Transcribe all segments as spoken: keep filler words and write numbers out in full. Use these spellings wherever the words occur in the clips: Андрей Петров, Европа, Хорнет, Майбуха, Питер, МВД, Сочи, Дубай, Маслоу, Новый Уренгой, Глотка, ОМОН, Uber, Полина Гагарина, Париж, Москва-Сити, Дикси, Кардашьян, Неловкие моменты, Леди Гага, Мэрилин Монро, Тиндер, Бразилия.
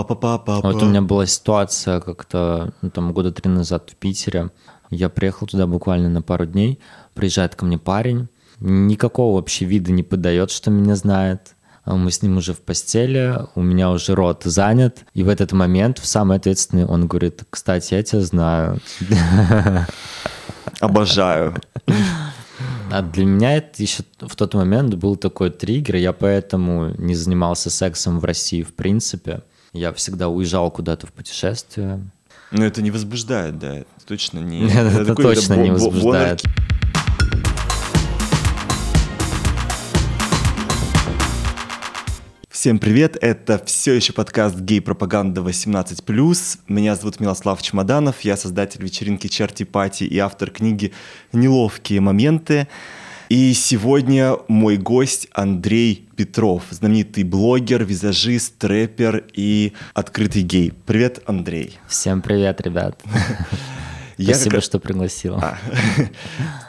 Па-па-па-па-па. Вот у меня была ситуация как-то, ну, там, года три назад в Питере. Я приехал туда буквально на пару дней. Приезжает ко мне парень. Никакого вообще вида не подает, что меня знает. Мы с ним уже в постели, у меня уже рот занят. И в этот момент, в самый ответственный, он говорит: кстати, я тебя знаю. Обожаю. А для меня это еще в тот момент был такой триггер. Я поэтому не занимался сексом в России в принципе. Я всегда уезжал куда-то в путешествие. Но это не возбуждает, да. Это точно не... Это точно не возбуждает. Всем привет, это все еще подкаст «Гей-пропаганда восемнадцать плюс». Меня зовут Милослав Чмоданов, я создатель вечеринки «Чарти Пати» и автор книги «Неловкие моменты». И сегодня мой гость Андрей Петров, знаменитый блогер, визажист, рэпер и открытый гей. Привет, Андрей. Всем привет, ребят. Я Спасибо, как... что пригласила. А.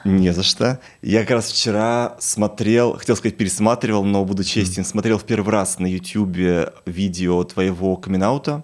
Не за что. Я как раз вчера смотрел, хотел сказать пересматривал, но буду честен, смотрел в первый раз на Ютьюбе видео твоего камин-аута.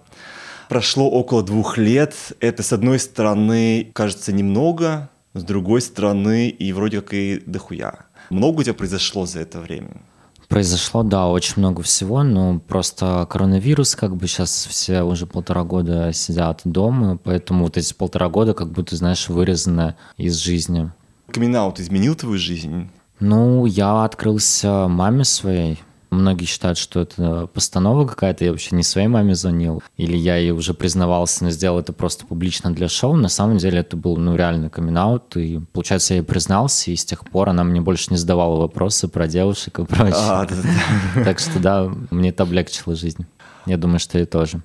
Прошло около двух лет. Это, с одной стороны, кажется, немного, с другой стороны, и вроде как и дохуя. Много у тебя произошло за это время? Произошло, да, очень много всего, но просто коронавирус, как бы сейчас все уже полтора года сидят дома, поэтому вот эти полтора года как будто, знаешь, вырезаны из жизни. Камин-аут изменил твою жизнь? Ну, я открылся маме своей. Многие считают, что это постанова какая-то, я вообще не своей маме звонил, или я ей уже признавался, но сделал это просто публично для шоу. На самом деле это был, ну, реально камин-аут, и, получается, я ей признался, и с тех пор она мне больше не задавала вопросы про девушек и прочее. А, да, да. Так что, да, мне это облегчило жизнь. Я думаю, что ей тоже.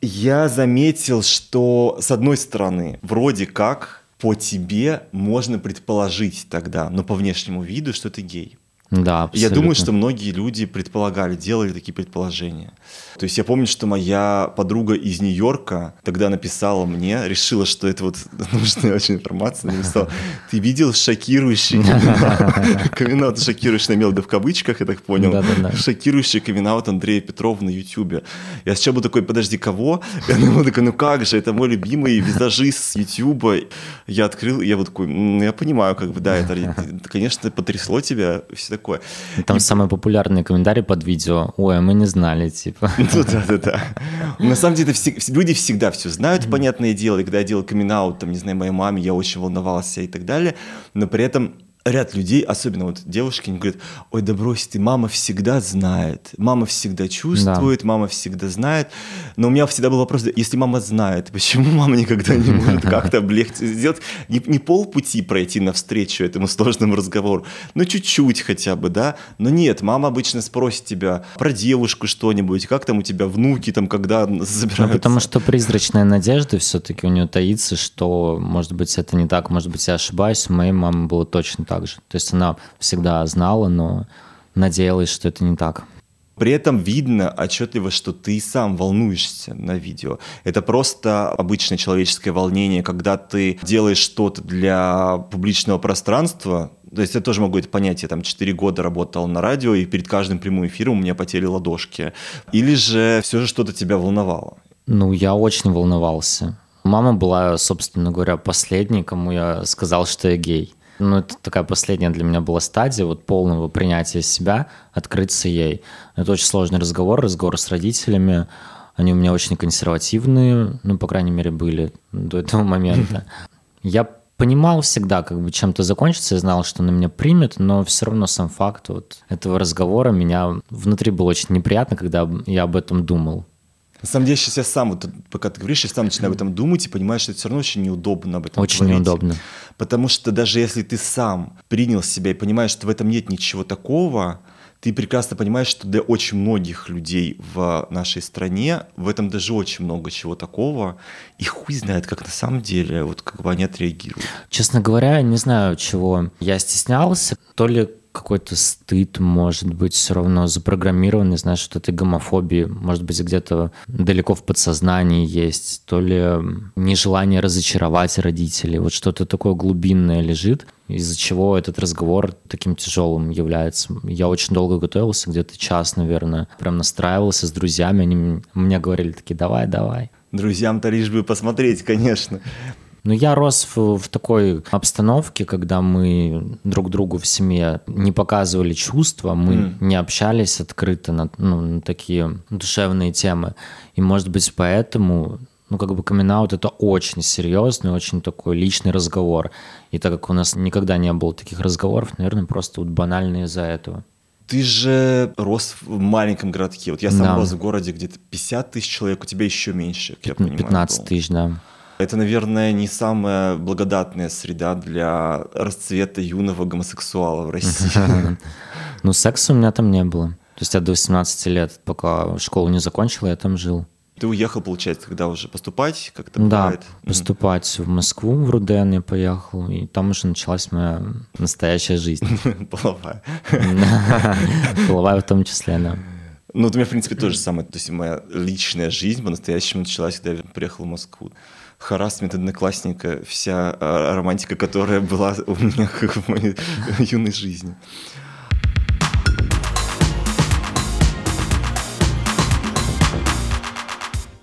Я заметил, что, с одной стороны, вроде как по тебе можно предположить тогда, но по внешнему виду, что ты гей. Да, абсолютно. Я думаю, что многие люди предполагали, делали такие предположения. То есть я помню, что моя подруга из Нью-Йорка тогда написала мне, решила, что это вот нужная очень информация, написала: ты видел шокирующий камин-аут, шокирующий намел, да, в кавычках, я так понял, шокирующий камин-аут Андрея Петрова на Ютубе. Я сейчас был такой: подожди, кого? И она была такая: ну как же, это мой любимый визажист с Ютуба. Я открыл, я вот такой: ну я понимаю, как бы, да, это, конечно, потрясло тебя, все такое. Там и... самый популярный комментарий под видео: ой, а мы не знали, типа. Ну да, да, да. На самом деле вс... люди всегда все знают, понятное дело. И когда я делал камин-аут, там, не знаю, моей маме, я очень волновался и так далее. Но при этом ряд людей, особенно вот девушки, они говорят: ой, да брось ты, мама всегда знает, мама всегда чувствует, да, мама всегда знает. Но у меня всегда был вопрос: если мама знает, почему мама никогда не может как-то облегчить, сделать, не, не полпути пройти навстречу этому сложному разговору, но чуть-чуть хотя бы, да? Но нет, мама обычно спросит тебя про девушку что-нибудь, как там у тебя внуки, там, когда забираются. Ну, потому что призрачная надежда все-таки у нее таится, что, может быть, это не так, может быть, я ошибаюсь, у моей мамы было точно так. Также. То есть она всегда знала, но надеялась, что это не так. При этом видно отчетливо, что ты сам волнуешься на видео. Это просто обычное человеческое волнение, когда ты делаешь что-то для публичного пространства. То есть я тоже могу это понять. Я там четыре года работал на радио, и перед каждым прямым эфиром у меня потели ладошки. Или же все же что-то тебя волновало? Ну, я очень волновался. Мама была, собственно говоря, последней, кому я сказал, что я гей. Ну, это такая последняя для меня была стадия вот полного принятия себя, открыться ей. Это очень сложный разговор, разговор с родителями. Они у меня очень консервативные, ну, по крайней мере, были до этого момента. Я понимал всегда, как бы, чем-то закончится, я знал, что она меня примет, но все равно сам факт вот этого разговора меня внутри было очень неприятно, когда я об этом думал. На самом деле, сейчас я сам, вот, пока ты говоришь, я сам начинаю об этом думать и понимаю, что это все равно очень неудобно об этом говорить. Очень неудобно. Потому что даже если ты сам принял себя и понимаешь, что в этом нет ничего такого, ты прекрасно понимаешь, что для очень многих людей в нашей стране в этом даже очень много чего такого. И хуй знает, как на самом деле вот, как бы они отреагируют. Честно говоря, не знаю, чего я стеснялся. То ли какой-то стыд, может быть, все равно запрограммированный, знаешь, что ты гомофобии, может быть, где-то далеко в подсознании есть, то ли нежелание разочаровать родителей, вот что-то такое глубинное лежит, из-за чего этот разговор таким тяжелым является. Я очень долго готовился, где-то час, наверное, прям настраивался с друзьями, они мне говорили такие: давай, давай. Друзьям-то лишь бы посмотреть, конечно. Но я рос в, в такой обстановке, когда мы друг другу в семье не показывали чувства, мы mm. не общались открыто на, ну, на такие душевные темы. И, может быть, поэтому, ну, как бы камин-аут — это очень серьезный, очень такой личный разговор. И так как у нас никогда не было таких разговоров, наверное, просто вот банально из-за этого. Ты же рос в маленьком городке. Вот я сам да. рос в городе где-то пятьдесят тысяч человек, у тебя еще меньше, как я понимаю. пятнадцать тысяч, да. Это, наверное, не самая благодатная среда для расцвета юного гомосексуала в России. Ну, секса у меня там не было. То есть я до восемнадцати лет, пока школу не закончил, я там жил. Ты уехал, получается, когда уже поступать? Как-то бывает? Да, поступать в Москву, в Руден я поехал, и там уже началась моя настоящая жизнь. Половая. Половая в том числе, да. Ну, у меня, в принципе, то же самое. То есть моя личная жизнь по-настоящему началась, когда я приехал в Москву. Харассмент одноклассника, вся э, романтика, которая была у меня как в моей юной жизни.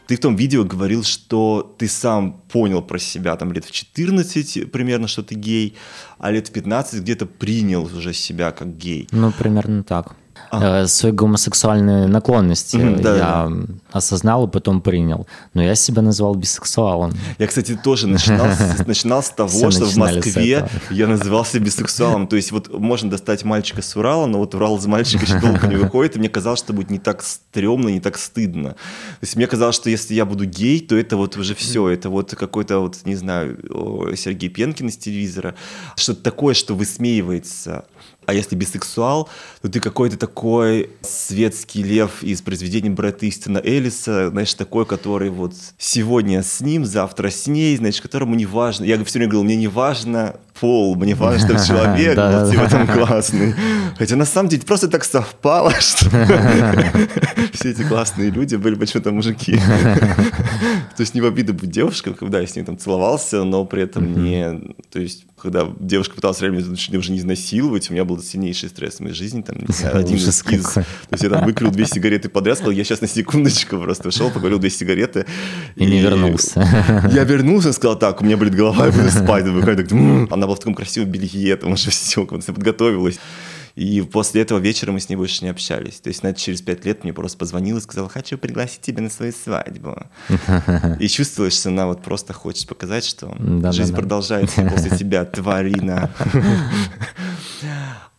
Ты в том видео говорил, что ты сам понял про себя там лет в четырнадцать примерно, что ты гей, а лет в пятнадцать где-то принял уже себя как гей. Ну, примерно так. А. Свои гомосексуальные наклонности mm, да, я да. осознал и потом принял. Но я себя назвал бисексуалом. Я, кстати, тоже начинал, начинал с того, что в Москве я назывался бисексуалом. То есть вот можно достать мальчика с Урала, но вот Урал за мальчика еще долго не выходит, и мне казалось, что будет не так стрёмно, не так стыдно. То есть мне казалось, что если я буду гей, то это вот уже все, это вот какой-то, вот не знаю, Сергей Пенкин из телевизора, что-то такое, что высмеивается. А если бисексуал, то ты какой-то такой светский лев из произведений Бретта Истона Эллиса, знаешь, такой, который вот сегодня с ним, завтра с ней, значит, которому не важно. Я все время говорил, мне не важно пол, мне важно, что человек вот в этом классный. Хотя на самом деле просто так совпало, что все эти классные люди были почему-то мужики. То есть не в обиду быть девушкам, когда я с ней там целовался, но при этом не... То есть когда девушка пыталась реально чуть ли уже не изнасиловать, у меня был сильнейший стресс в моей жизни. Там, не знаю, один из... Какой. То есть я там выкурил две сигареты подряд, сказал, я сейчас на секундочку просто ушел, покурил две сигареты. И, и не вернулся. Я вернулся, сказал, так, у меня болит голова, я буду спать. Она была в таком красивом белье, там уже все, подготовилась. И после этого вечера мы с ней больше не общались. То есть она через пять лет мне просто позвонила и сказала, хочу пригласить тебя на свою свадьбу. И чувствуешь, что она вот просто хочет показать, что да, жизнь да, да. продолжается после тебя, тварина.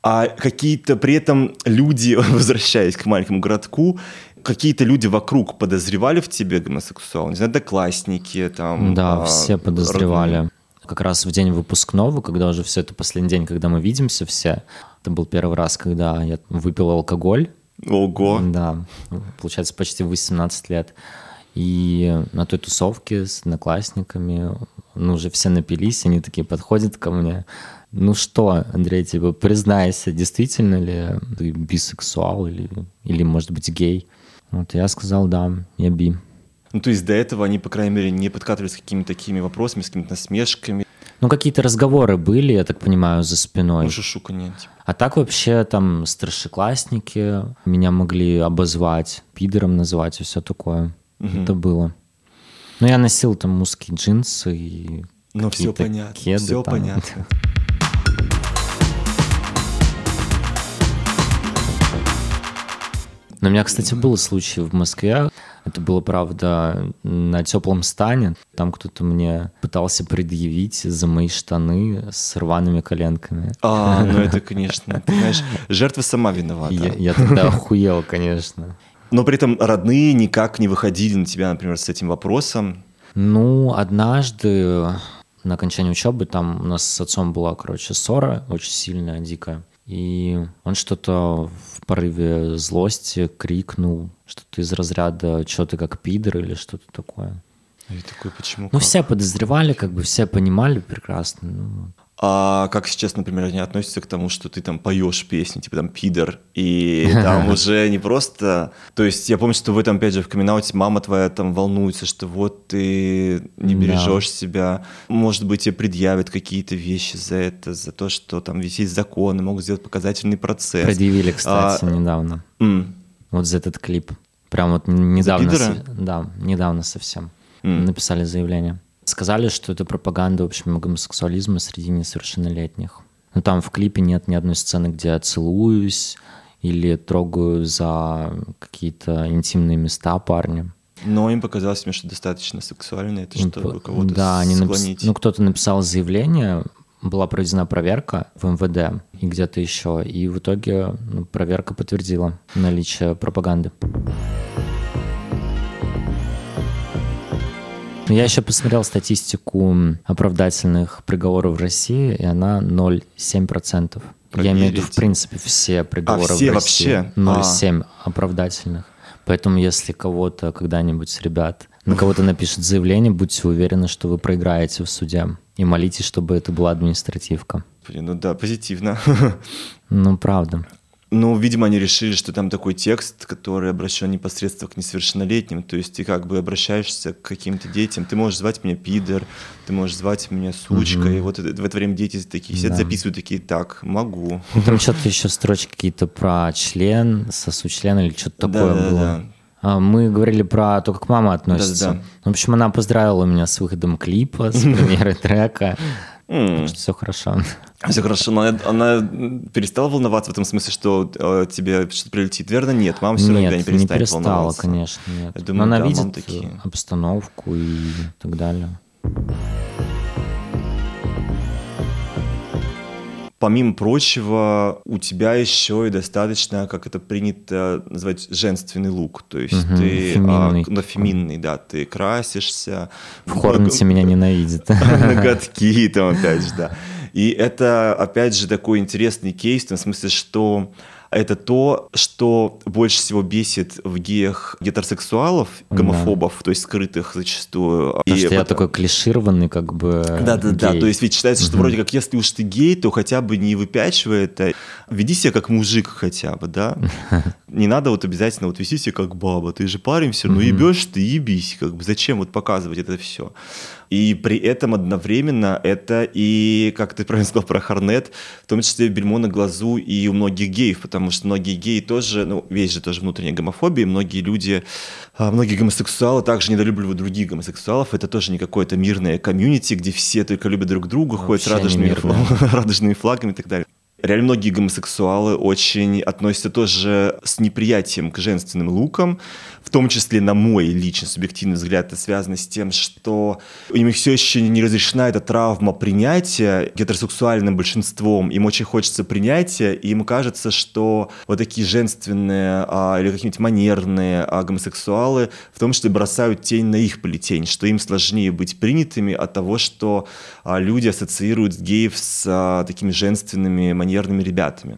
А какие-то при этом люди, возвращаясь к маленькому городку, какие-то люди вокруг подозревали в тебе гомосексуал? Не знаю, одноклассники там. Да, а, все подозревали. Родные. Как раз в день выпускного, когда уже все это последний день, когда мы видимся все, это был первый раз, когда я выпил алкоголь. Ого! Да, получается, почти восемнадцать лет. И на той тусовке с одноклассниками, ну, уже все напились, они такие подходят ко мне. Ну что, Андрей, типа, признайся, действительно ли ты бисексуал или, или может быть, гей? Вот я сказал, да, я би. Ну, то есть до этого они, по крайней мере, не подкатывались с какими-то такими вопросами, с какими-то насмешками? Ну, какие-то разговоры были, я так понимаю, за спиной. Ну, шушуканье. А так вообще там старшеклассники меня могли обозвать, пидором называть и все такое. Угу. Это было. Ну, я носил там узкие джинсы и но какие-то все понятно, кеды. Все там. Понятно. Но у меня, кстати, был случай в Москве. Это было, правда, на теплом стане. Там кто-то мне пытался предъявить за мои штаны с рваными коленками. А, ну это, конечно, ты знаешь, жертва сама виновата. Я, я тогда охуел, конечно. Но при этом родные никак не выходили на тебя, например, с этим вопросом? Ну, однажды на окончании учебы там у нас с отцом была, короче, ссора очень сильная, дикая. И он что-то в порыве злости крикнул, что-то из разряда «Чё ты как пидор?» или что-то такое. И такой, почему? Ну, как? Все подозревали, как бы все понимали прекрасно. Ну. А как сейчас, например, они относятся к тому, что ты там поешь песни, типа там «Пидор», и там уже не просто... То есть я помню, что вы там, опять же, в камин-ауте мама твоя там волнуется, что вот ты не бережешь себя. Может быть, тебе предъявят какие-то вещи за это, за то, что там висит законы, могут сделать показательный процесс. Предъявили, кстати, а... недавно. Mm. Вот за этот клип. Прям вот недавно. За «Пидора»? Да, недавно совсем. Mm. Написали заявление. Сказали, что это пропаганда, в общем, гомосексуализма среди несовершеннолетних. Но там в клипе нет ни одной сцены, где я целуюсь или трогаю за какие-то интимные места парня. Но им показалось, что достаточно сексуально это, чтобы кого-то да, склонить. Напис... Ну, кто-то написал заявление, была проведена проверка в эм вэ дэ и где-то еще, и в итоге проверка подтвердила наличие пропаганды. Я еще посмотрел статистику оправдательных приговоров в России, и она ноль целых семь десятых процента. Проверить. Я имею в виду, в принципе, все приговоры а, все в России. Вообще? ноль целых семь десятых процента а. оправдательных. Поэтому, если кого-то, когда-нибудь, ребят, на кого-то напишет заявление, будьте уверены, что вы проиграете в суде. И молитесь, чтобы это была административка. Блин, ну да, позитивно. Ну, правда. Ну, видимо, они решили, что там такой текст, который обращен непосредственно к несовершеннолетним. То есть ты как бы обращаешься к каким-то детям. Ты можешь звать меня пидор, ты можешь звать меня сучка. Угу. И вот в это время дети такие сидят, да. записывают такие, так, могу. И там что-то еще строчки какие-то про член, сосу члена или что-то такое да, было. Да, да. Мы говорили про то, как мама относится. Да, да. В общем, она поздравила меня с выходом клипа, с премьерой трека. Так что все хорошо. Все хорошо, но она, она перестала волноваться в этом смысле, что э, тебе что-то прилетит, верно? Нет, мама все равно не перестанет не перестала, волноваться. Конечно, нет. Я думаю, но она да, видит такие... обстановку и так далее. Помимо прочего, у тебя еще и достаточно, как это принято называть, женственный лук. То есть угу, ты... Феминный. А, феминный, да. Ты красишься. В Хорнете меня ненавидят. Ноготки там опять же, да. И это, опять же, такой интересный кейс, в смысле, что это то, что больше всего бесит в геях гетеросексуалов, гомофобов, да. то есть скрытых зачастую. Потому и что это... я такой клишированный как бы Да-да-да, то есть ведь считается, что вроде как, если уж ты гей, то хотя бы не выпячивай это. Веди себя как мужик хотя бы, да? Не надо вот обязательно вот вести себя как баба. Ты же парень все равно, ебешь ты, ебись. Как бы зачем вот показывать это все? И при этом одновременно это и, как ты правильно сказал про Хорнет, в том числе бельмо на глазу и у многих геев, потому что многие геи тоже, ну, весь же тоже внутренняя гомофобия, многие люди, многие гомосексуалы также недолюбливают других гомосексуалов, это тоже не какое-то мирное комьюнити, где все только любят друг друга, вообще ходят с радужными, фл- радужными флагами и так далее. Реально многие гомосексуалы очень относятся тоже с неприятием к женственным лукам, в том числе, на мой личный субъективный взгляд, это связано с тем, что им все еще не разрешена эта травма принятия гетеросексуальным большинством, им очень хочется принятия, и им кажется, что вот такие женственные а, или какие-нибудь манерные а, гомосексуалы в том числе бросают тень на их плетень, что им сложнее быть принятыми от того, что а, люди ассоциируют геев с а, такими женственными манерами, нервными ребятами.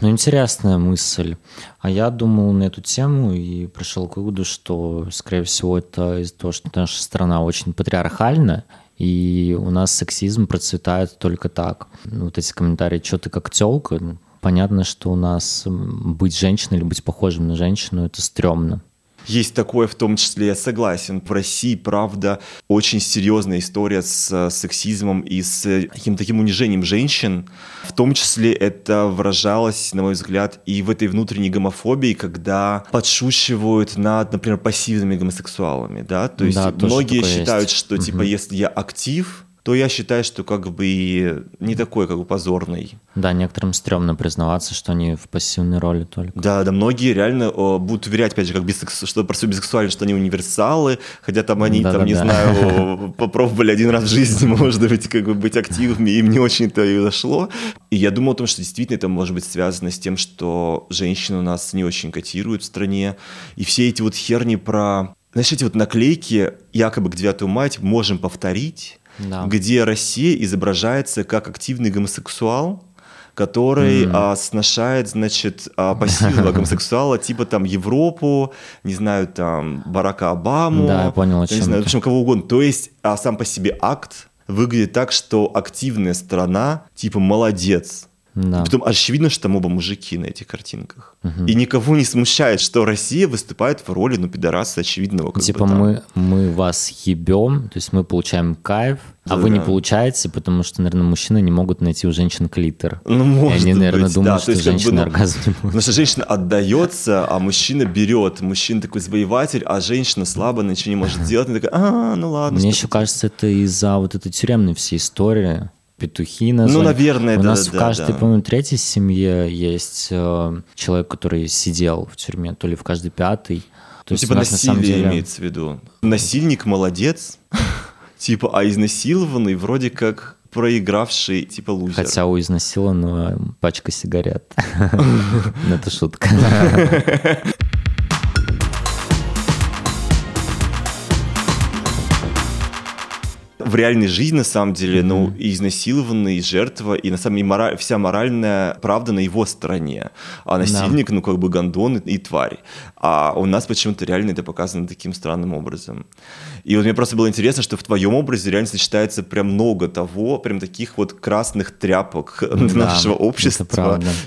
Ну, интересная мысль. А я думал на эту тему и пришел к выводу, что, скорее всего, это из-за того, что наша страна очень патриархальна, и у нас сексизм процветает только так. Вот эти комментарии, что ты как тёлка, понятно, что у нас быть женщиной или быть похожим на женщину – это стрёмно. Есть такое, в том числе, я согласен, в России, правда, очень серьезная история с сексизмом и с каким-то таким унижением женщин. В том числе это выражалось, на мой взгляд, и в этой внутренней гомофобии, когда подшучивают над, например, пассивными гомосексуалами, да? То есть да, многие считают, есть. что, типа, угу. если я актив, то я считаю, что как бы не такой как бы позорный. Да, некоторым стрёмно признаваться, что они в пассивной роли только. Да, да, многие реально о, будут уверять, опять же, как бисекс... что про свою бисексуальность, что они универсалы, хотя там они, да, там, да, не да. знаю, попробовали один раз в жизни, может быть, как бы быть активными, им не очень-то и зашло. И я думал о том, что действительно это может быть связано с тем, что женщины у нас не очень котируют в стране, и все эти вот херни про... Знаешь, эти вот наклейки якобы к девятому мая можем повторить, да. где Россия изображается как активный гомосексуал, который mm. а, сношает, значит, а, пассивного гомосексуала, типа там Европу, не знаю, там Барака Обаму, да, я понял, о чем не знаю, в общем, кого угодно. То есть а, сам по себе акт выглядит так, что активная сторона типа «молодец». Да. И потом очевидно, что там оба мужики на этих картинках. Угу. И никого не смущает, что Россия выступает в роли, ну, пидораса очевидного. Как типа бы, мы, мы вас ебем, то есть мы получаем кайф, да, а вы да. не получаете, потому что, наверное, мужчины не могут найти у женщин клитор. Ну, может они, наверное, быть, думают, да. что женщина оргазм не будет. Потому что женщина отдается, а мужчина берет. Мужчина такой завоеватель, а женщина слабо, ничего не может делать. Она такая, а, ну ладно. Мне еще кажется, это из-за вот этой тюремной всей истории. Петухи назвали. Ну, наверное, У да, нас да, в каждой, да. по-моему, третьей семье есть э, человек, который сидел в тюрьме, то ли в каждой пятой. То ну, есть типа нас, насилие на самом деле... имеется в виду. Насильник молодец, типа, а изнасилованный вроде как проигравший, типа, лузер. Хотя у изнасилованного пачка сигарет. Это шутка. В реальной жизни, на самом деле, mm-hmm. ну, и изнасилованный, и жертва, и, на самом деле, мораль, вся моральная правда на его стороне. А насильник, yeah. ну, как бы гондон и, и тварь. А у нас почему-то реально это показано таким странным образом. И вот мне просто было интересно, что в твоем образе реально сочетается прям много того, прям таких вот красных тряпок mm-hmm. нашего yeah, общества.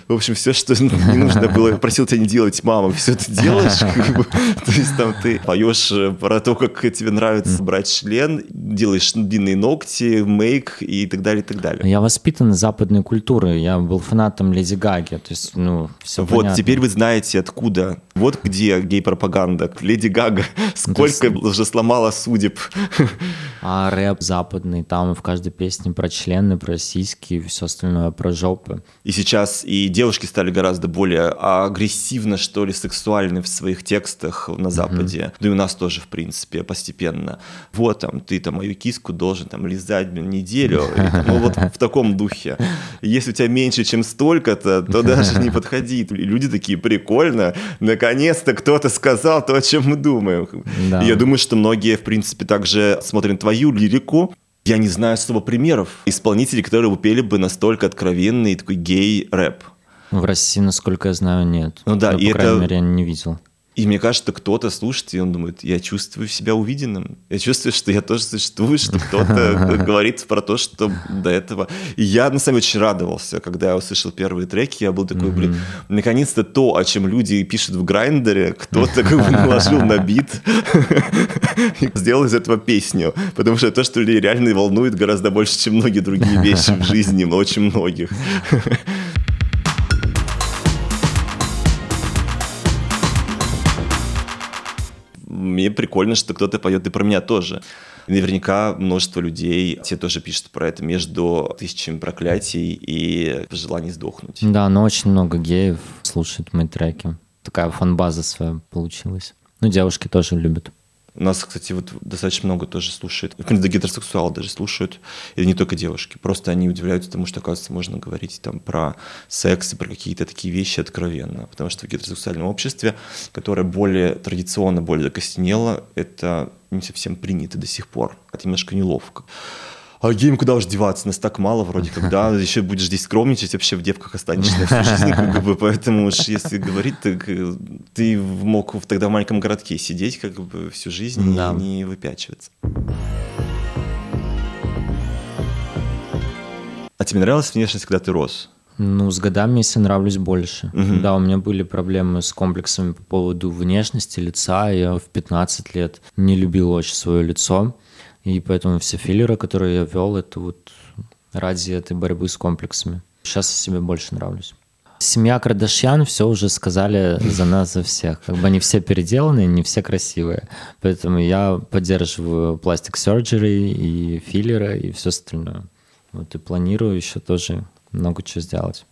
В общем, все, что не нужно было, я просил тебя не делать, мама, все ты делаешь. То есть там ты поешь про то, как тебе нравится брать член, делаешь... длинные ногти, мейк и так далее, и так далее. Я воспитан западной культурой, я был фанатом Леди Гаги, то есть, ну, все вот, понятно. Теперь вы знаете, откуда. Вот где гей-пропаганда. Леди Гага сколько есть... уже сломала судеб. А рэп западный, там в каждой песне про члены, про сиськи и все остальное, про жопы. И сейчас и девушки стали гораздо более агрессивно, что ли, сексуальны в своих текстах на Западе. Mm-hmm. Да и у нас тоже, в принципе, постепенно. Вот там, ты там мою киску должен там лизать неделю. Ну вот в таком духе. Если у тебя меньше, чем столько-то, то даже не подходи. Люди такие, прикольно, наконец-то кто-то сказал то, о чем мы думаем. Да. Я думаю, что многие, в принципе, также смотрят твою лирику. Я не знаю особо примеров исполнителей, которые пели бы настолько откровенный такой гей-рэп. В России, насколько я знаю, нет. Ну да, я, и по крайней это... мере, я не видел. И мне кажется, кто-то слушает, и он думает, я чувствую себя увиденным. Я чувствую, что я тоже существую, что кто-то говорит про то, что до этого. И я, на самом деле, очень радовался, когда я услышал первые треки. Я был такой, блин, наконец-то то, о чем люди пишут в Грайндере, кто-то как бы наложил на бит и сделал из этого песню. Потому что то, что людей реально волнует гораздо больше, чем многие другие вещи в жизни, но очень многих. Мне прикольно, что кто-то поет и про меня тоже. Наверняка множество людей, те тоже пишут про это между тысячами проклятий и пожеланий сдохнуть. Да, но очень много геев слушают мои треки. Такая фан-база своя получилась. Ну, девушки тоже любят. Нас, кстати, вот достаточно много тоже слушают. Да, гетеросексуалы даже слушают. И не только девушки. Просто они удивляются тому, что, оказывается, можно говорить там про секс и про какие-то такие вещи откровенно. Потому что в гетеросексуальном обществе, которое более традиционно, более закостенело, это не совсем принято до сих пор. Это немножко неловко. А геям куда уж деваться? Нас так мало вроде как, да? Еще будешь здесь скромничать, вообще в девках останешься всю жизнь, как бы, поэтому уж если говорить, так ты мог тогда в маленьком городке сидеть как бы всю жизнь да. и не выпячиваться. А тебе нравилась внешность, когда ты рос? Ну, с годами я себе нравлюсь больше. Угу. Да, у меня были проблемы с комплексами по поводу внешности лица. Я в пятнадцать лет не любил очень свое лицо. И поэтому все филлеры, которые я вел, это вот ради этой борьбы с комплексами. Сейчас я себе больше нравлюсь. Семья Кардашьян все уже сказали за нас, за всех. Как бы они все переделаны, не все красивые. Поэтому я поддерживаю пластик-серджери и филлеры и все остальное. Вот и планирую еще тоже много чего сделать.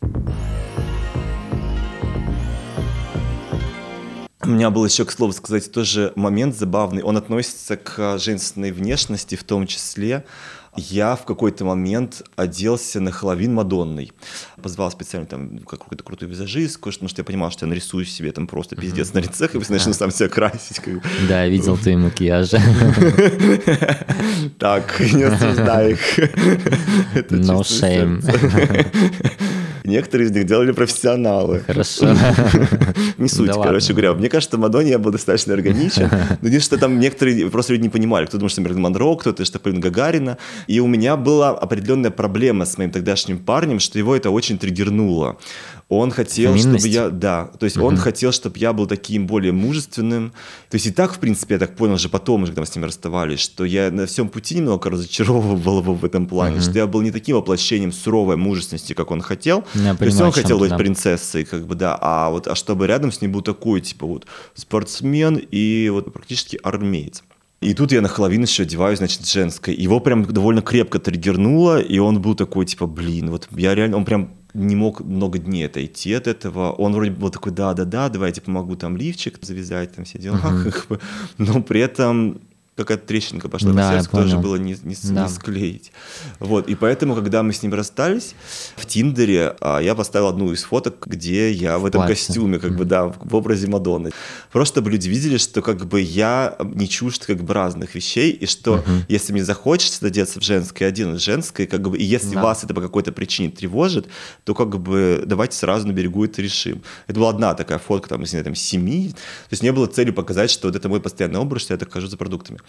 У меня был еще, к слову сказать, тоже момент забавный. Он относится к женственной внешности в том числе. Я в какой-то момент оделся на Хэллоуин Мадонной. Позвал специально там какую-то крутую визажистку, потому что я понимал, что я нарисую себе там просто пиздец на лице, и начну сам себя красить. Да, я видел твои макияжи. Так, не осуждай их. No shame. Некоторые из них делали профессионалы. Хорошо. Не суть, короче говоря. Мне кажется, Мадонне я был достаточно органичен. Но единственное, там некоторые просто люди не понимали. Кто думает, что Мэрилин Монро, кто-то, что Полина Гагарина. И у меня была определенная проблема с моим тогдашним парнем, что его это очень триггернуло. Он хотел, Феминность? чтобы я... Да, то есть mm-hmm. он хотел, чтобы я был таким более мужественным. То есть и так, в принципе, я так понял уже потом, когда мы с ним расставались, что я на всем пути немного разочаровывал его в этом плане, mm-hmm. что я был не таким воплощением суровой мужественности, как он хотел. Я то понимаю, есть он хотел быть принцессой, как бы, да, а вот а чтобы рядом с ним был такой, типа, вот спортсмен и вот практически армеец. И тут я нахлобин еще одеваюсь, значит, женской. Его прям довольно крепко триггернуло, и он был такой, типа, блин, вот я реально... Он прям не мог много дней отойти от этого. Он вроде был такой, да-да-да, давай я тебе помогу там лифчик завязать, там все дела. Uh-huh. Как бы. Но при этом... какая-то трещинка пошла да, по сердцу, тоже было не, не, да. не склеить. Вот. И поэтому, когда мы с ним расстались, в Тиндере а, я поставил одну из фоток, где я в, в этом платье. костюме, как mm-hmm. бы, да, в образе Мадонны. Просто чтобы люди видели, что как бы я не чужд как бы разных вещей, и что mm-hmm. если мне захочется одеться в женское, одену в женское, как бы, и если да. вас это по какой-то причине тревожит, то как бы давайте сразу на берегу это решим. Это была одна такая фотка, там, из там, семьи. То есть не было цели показать, что вот это мой постоянный образ, что я так хожу за продуктами.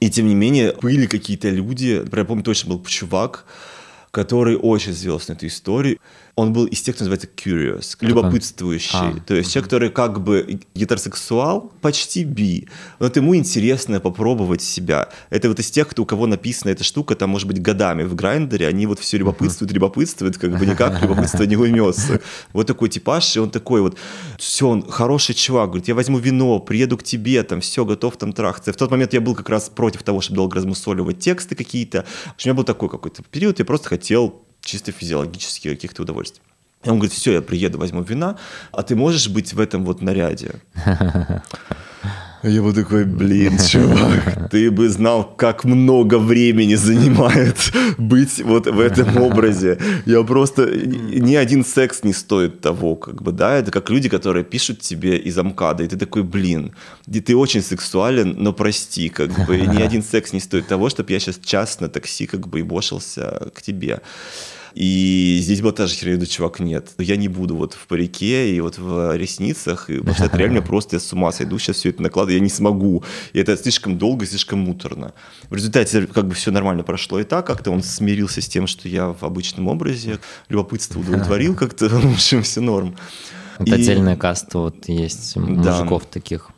И тем не менее, были какие-то люди, я помню, точно был чувак, который очень звезд на эту историю. Он был из тех, кто называется curious, любопытствующий. А, то есть угу. человек, который как бы гетеросексуал, почти би, но вот ему интересно попробовать себя. Это вот из тех, кто, у кого написана эта штука, там, может быть, годами в Грайндере, они вот все любопытствуют, любопытствуют, как бы никак любопытство не уймется. Вот такой типаж, и он такой вот, все, он хороший чувак, говорит, я возьму вино, приеду к тебе, там, все, готов там трахаться. В тот момент я был как раз против того, чтобы долго размусоливать тексты какие-то. В общем, у меня был такой какой-то период, я просто хотел... чисто физиологически каких-то удовольствий. И он говорит, все, я приеду, возьму вина, а ты можешь быть в этом вот наряде? Я был такой, блин, чувак, ты бы знал, как много времени занимает быть вот в этом образе. Я просто... Ни один секс не стоит того, как бы, да? Это как люди, которые пишут тебе из Амкада, и ты такой, блин, ты очень сексуален, но прости, как бы, ни один секс не стоит того, чтобы я сейчас час на такси, как бы, и бошился к тебе. И здесь была та же херня, чувак, нет. Я не буду вот в парике и вот в ресницах, и, потому что это реально просто я с ума сойду, сейчас все это накладываю, я не смогу. И это слишком долго, слишком муторно. В результате как бы все нормально прошло и так, как-то он смирился с тем, что я в обычном образе, любопытство удовлетворил как-то, в общем, все норм. Вот и... отдельная каста вот есть мужиков да. таких.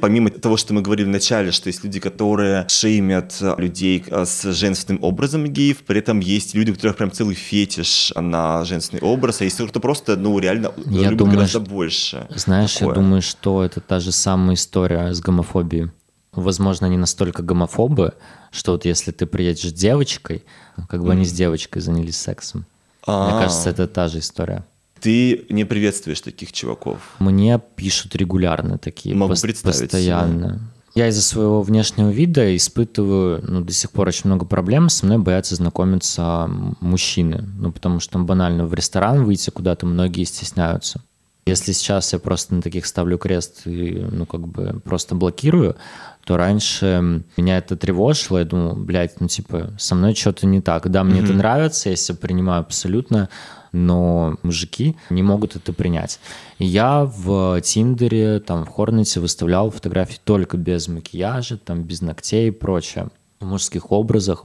Помимо того, что мы говорили в начале, что есть люди, которые шеймят людей с женственным образом геев, при этом есть люди, у которых прям целый фетиш на женственный образ, а есть кто просто, ну, реально я любит думаю, гораздо больше. Знаешь, такое. Я думаю, что это та же самая история с гомофобией. Возможно, они настолько гомофобы, что вот если ты приедешь с девочкой, как бы mm. они с девочкой занялись сексом. А-а-а. Мне кажется, это та же история. Ты не приветствуешь таких чуваков? Мне пишут регулярно такие, Могу пост- постоянно. Я из-за своего внешнего вида испытываю, ну, до сих пор очень много проблем, со мной боятся знакомиться мужчины, ну, потому что там банально в ресторан выйти куда-то многие стесняются. Если сейчас я просто на таких ставлю крест и, ну, как бы просто блокирую, то раньше меня это тревожило, я думал, блядь, ну, типа, со мной что-то не так. Да, мне mm-hmm. это нравится, я себя принимаю абсолютно, но мужики не могут это принять. И я в Тиндере, там, в Хорнете выставлял фотографии только без макияжа, там, без ногтей и прочее, в мужских образах.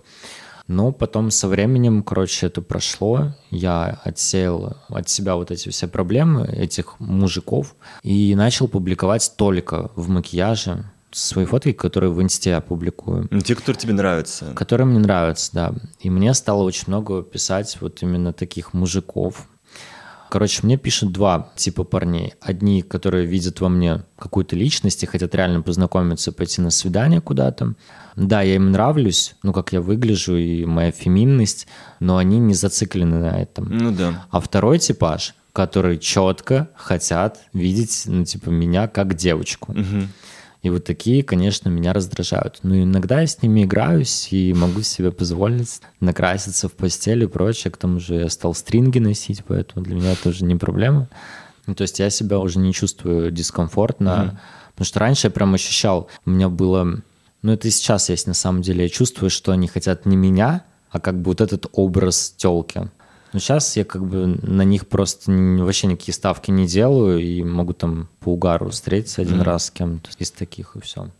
Но потом со временем, короче, это прошло, я отсеял от себя вот эти все проблемы, этих мужиков, и начал публиковать только в макияже свои фотки, которые в Инсте я публикую. Те, которые тебе нравятся. Которые мне нравятся, да. И мне стало очень много писать вот именно таких мужиков. Короче, мне пишут два типа парней. Одни, которые видят во мне какую-то личность и хотят реально познакомиться, пойти на свидание куда-то. Да, я им нравлюсь, ну, как я выгляжу и моя феминность, но они не зациклены на этом. Ну да. А второй типаж, которые четко хотят видеть, ну, типа, меня как девочку. Угу. И вот такие, конечно, меня раздражают. Но иногда я с ними играюсь и могу себе позволить накраситься в постели и прочее. К тому же я стал стринги носить, поэтому для меня это уже не проблема. Ну, то есть я себя уже не чувствую дискомфортно. Mm-hmm. Потому что раньше я прям ощущал, у меня было... Ну, это и сейчас есть на самом деле. Я чувствую, что они хотят не меня, а как бы вот этот образ тёлки. Но сейчас я как бы на них просто вообще никакие ставки не делаю и могу там по угару встретиться один mm-hmm. раз с кем-то из таких, и все.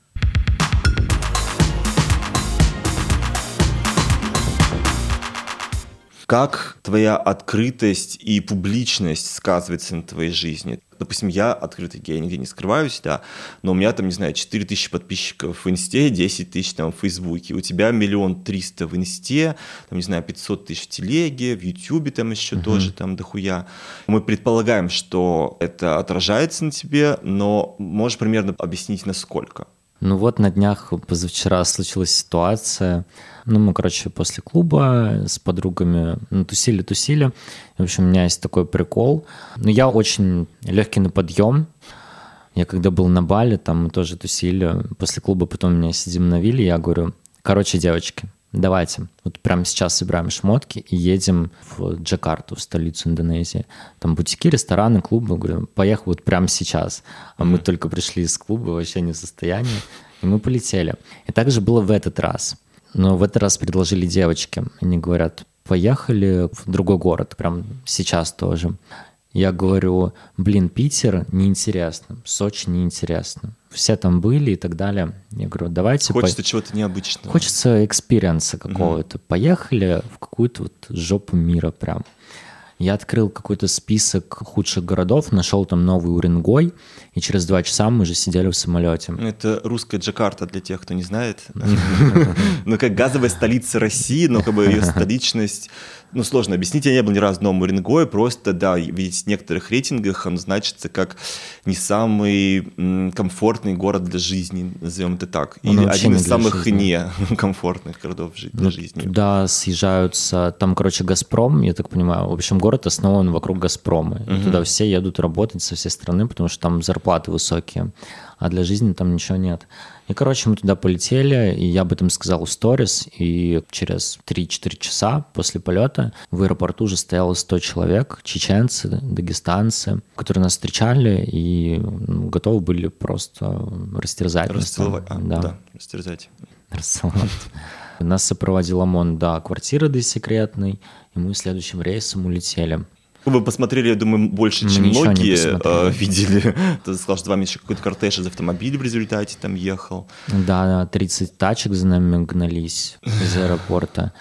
Как твоя открытость и публичность сказывается на твоей жизни? Допустим, я открытый гей, я нигде не скрываюсь, да, но у меня там, не знаю, четыре тысячи подписчиков в Инсте, десять тысяч там в Фейсбуке, у тебя миллион триста в Инсте, там, не знаю, пятьсот тысяч в Телеге, в Ютьюбе там еще uh-huh. тоже там дохуя. Мы предполагаем, что это отражается на тебе, но можешь примерно объяснить, насколько? Ну вот на днях позавчера случилась ситуация, ну мы, короче, после клуба с подругами ну, тусили-тусили, в общем, у меня есть такой прикол, но я очень легкий на подъем, я когда был на Бали, там мы тоже тусили, после клуба потом меня сидим на вилле, я говорю, короче, девочки, давайте, вот прямо сейчас собираем шмотки и едем в Джакарту, в столицу Индонезии. Там бутики, рестораны, клубы. Говорю, поехали вот прямо сейчас. А mm-hmm. мы только пришли из клуба, вообще не в состоянии. И мы полетели. И так же было в этот раз. Но в этот раз предложили девочки. Они говорят, поехали в другой город, прямо сейчас тоже. Я говорю, блин, Питер неинтересно, Сочи неинтересно. Все там были и так далее. Я говорю, давайте... Хочется по... чего-то необычного. Хочется экспириенса какого-то. Mm-hmm. Поехали в какую-то вот жопу мира прям. Я открыл какой-то список худших городов, нашел там Новый Уренгой, и через два часа мы же сидели в самолете. Это русская Джакарта для тех, кто не знает. Ну, как газовая столица России, но как бы ее столичность... Ну, сложно объяснить, я не был ни разу в Новом Уренгое, просто, да, ведь в некоторых рейтингах он значится как не самый комфортный город для жизни, назовем это так, или один из самых некомфортных городов для жизни. Туда съезжаются, там, короче, Газпром, я так понимаю, в общем, город основан вокруг Газпрома, и туда все едут работать со всей страны, потому что там зарплаты высокие, а для жизни там ничего нет. И, короче, мы туда полетели, и я об этом сказал в сторис, и через три-четыре часа после полета в аэропорту уже стояло сто человек, чеченцы, дагестанцы, которые нас встречали и готовы были просто растерзать. Расцеловать, а, да. да, растерзать. Расцеловать. Нас сопроводил ОМОН до квартиры, до секретной, и мы следующим рейсом улетели. Вы посмотрели, я думаю, больше, мы чем многие видели. Ты сказал, что за вами еще какой-то кортеж из автомобиля в результате там ехал. Да, тридцать тачек за нами гнались из аэропорта.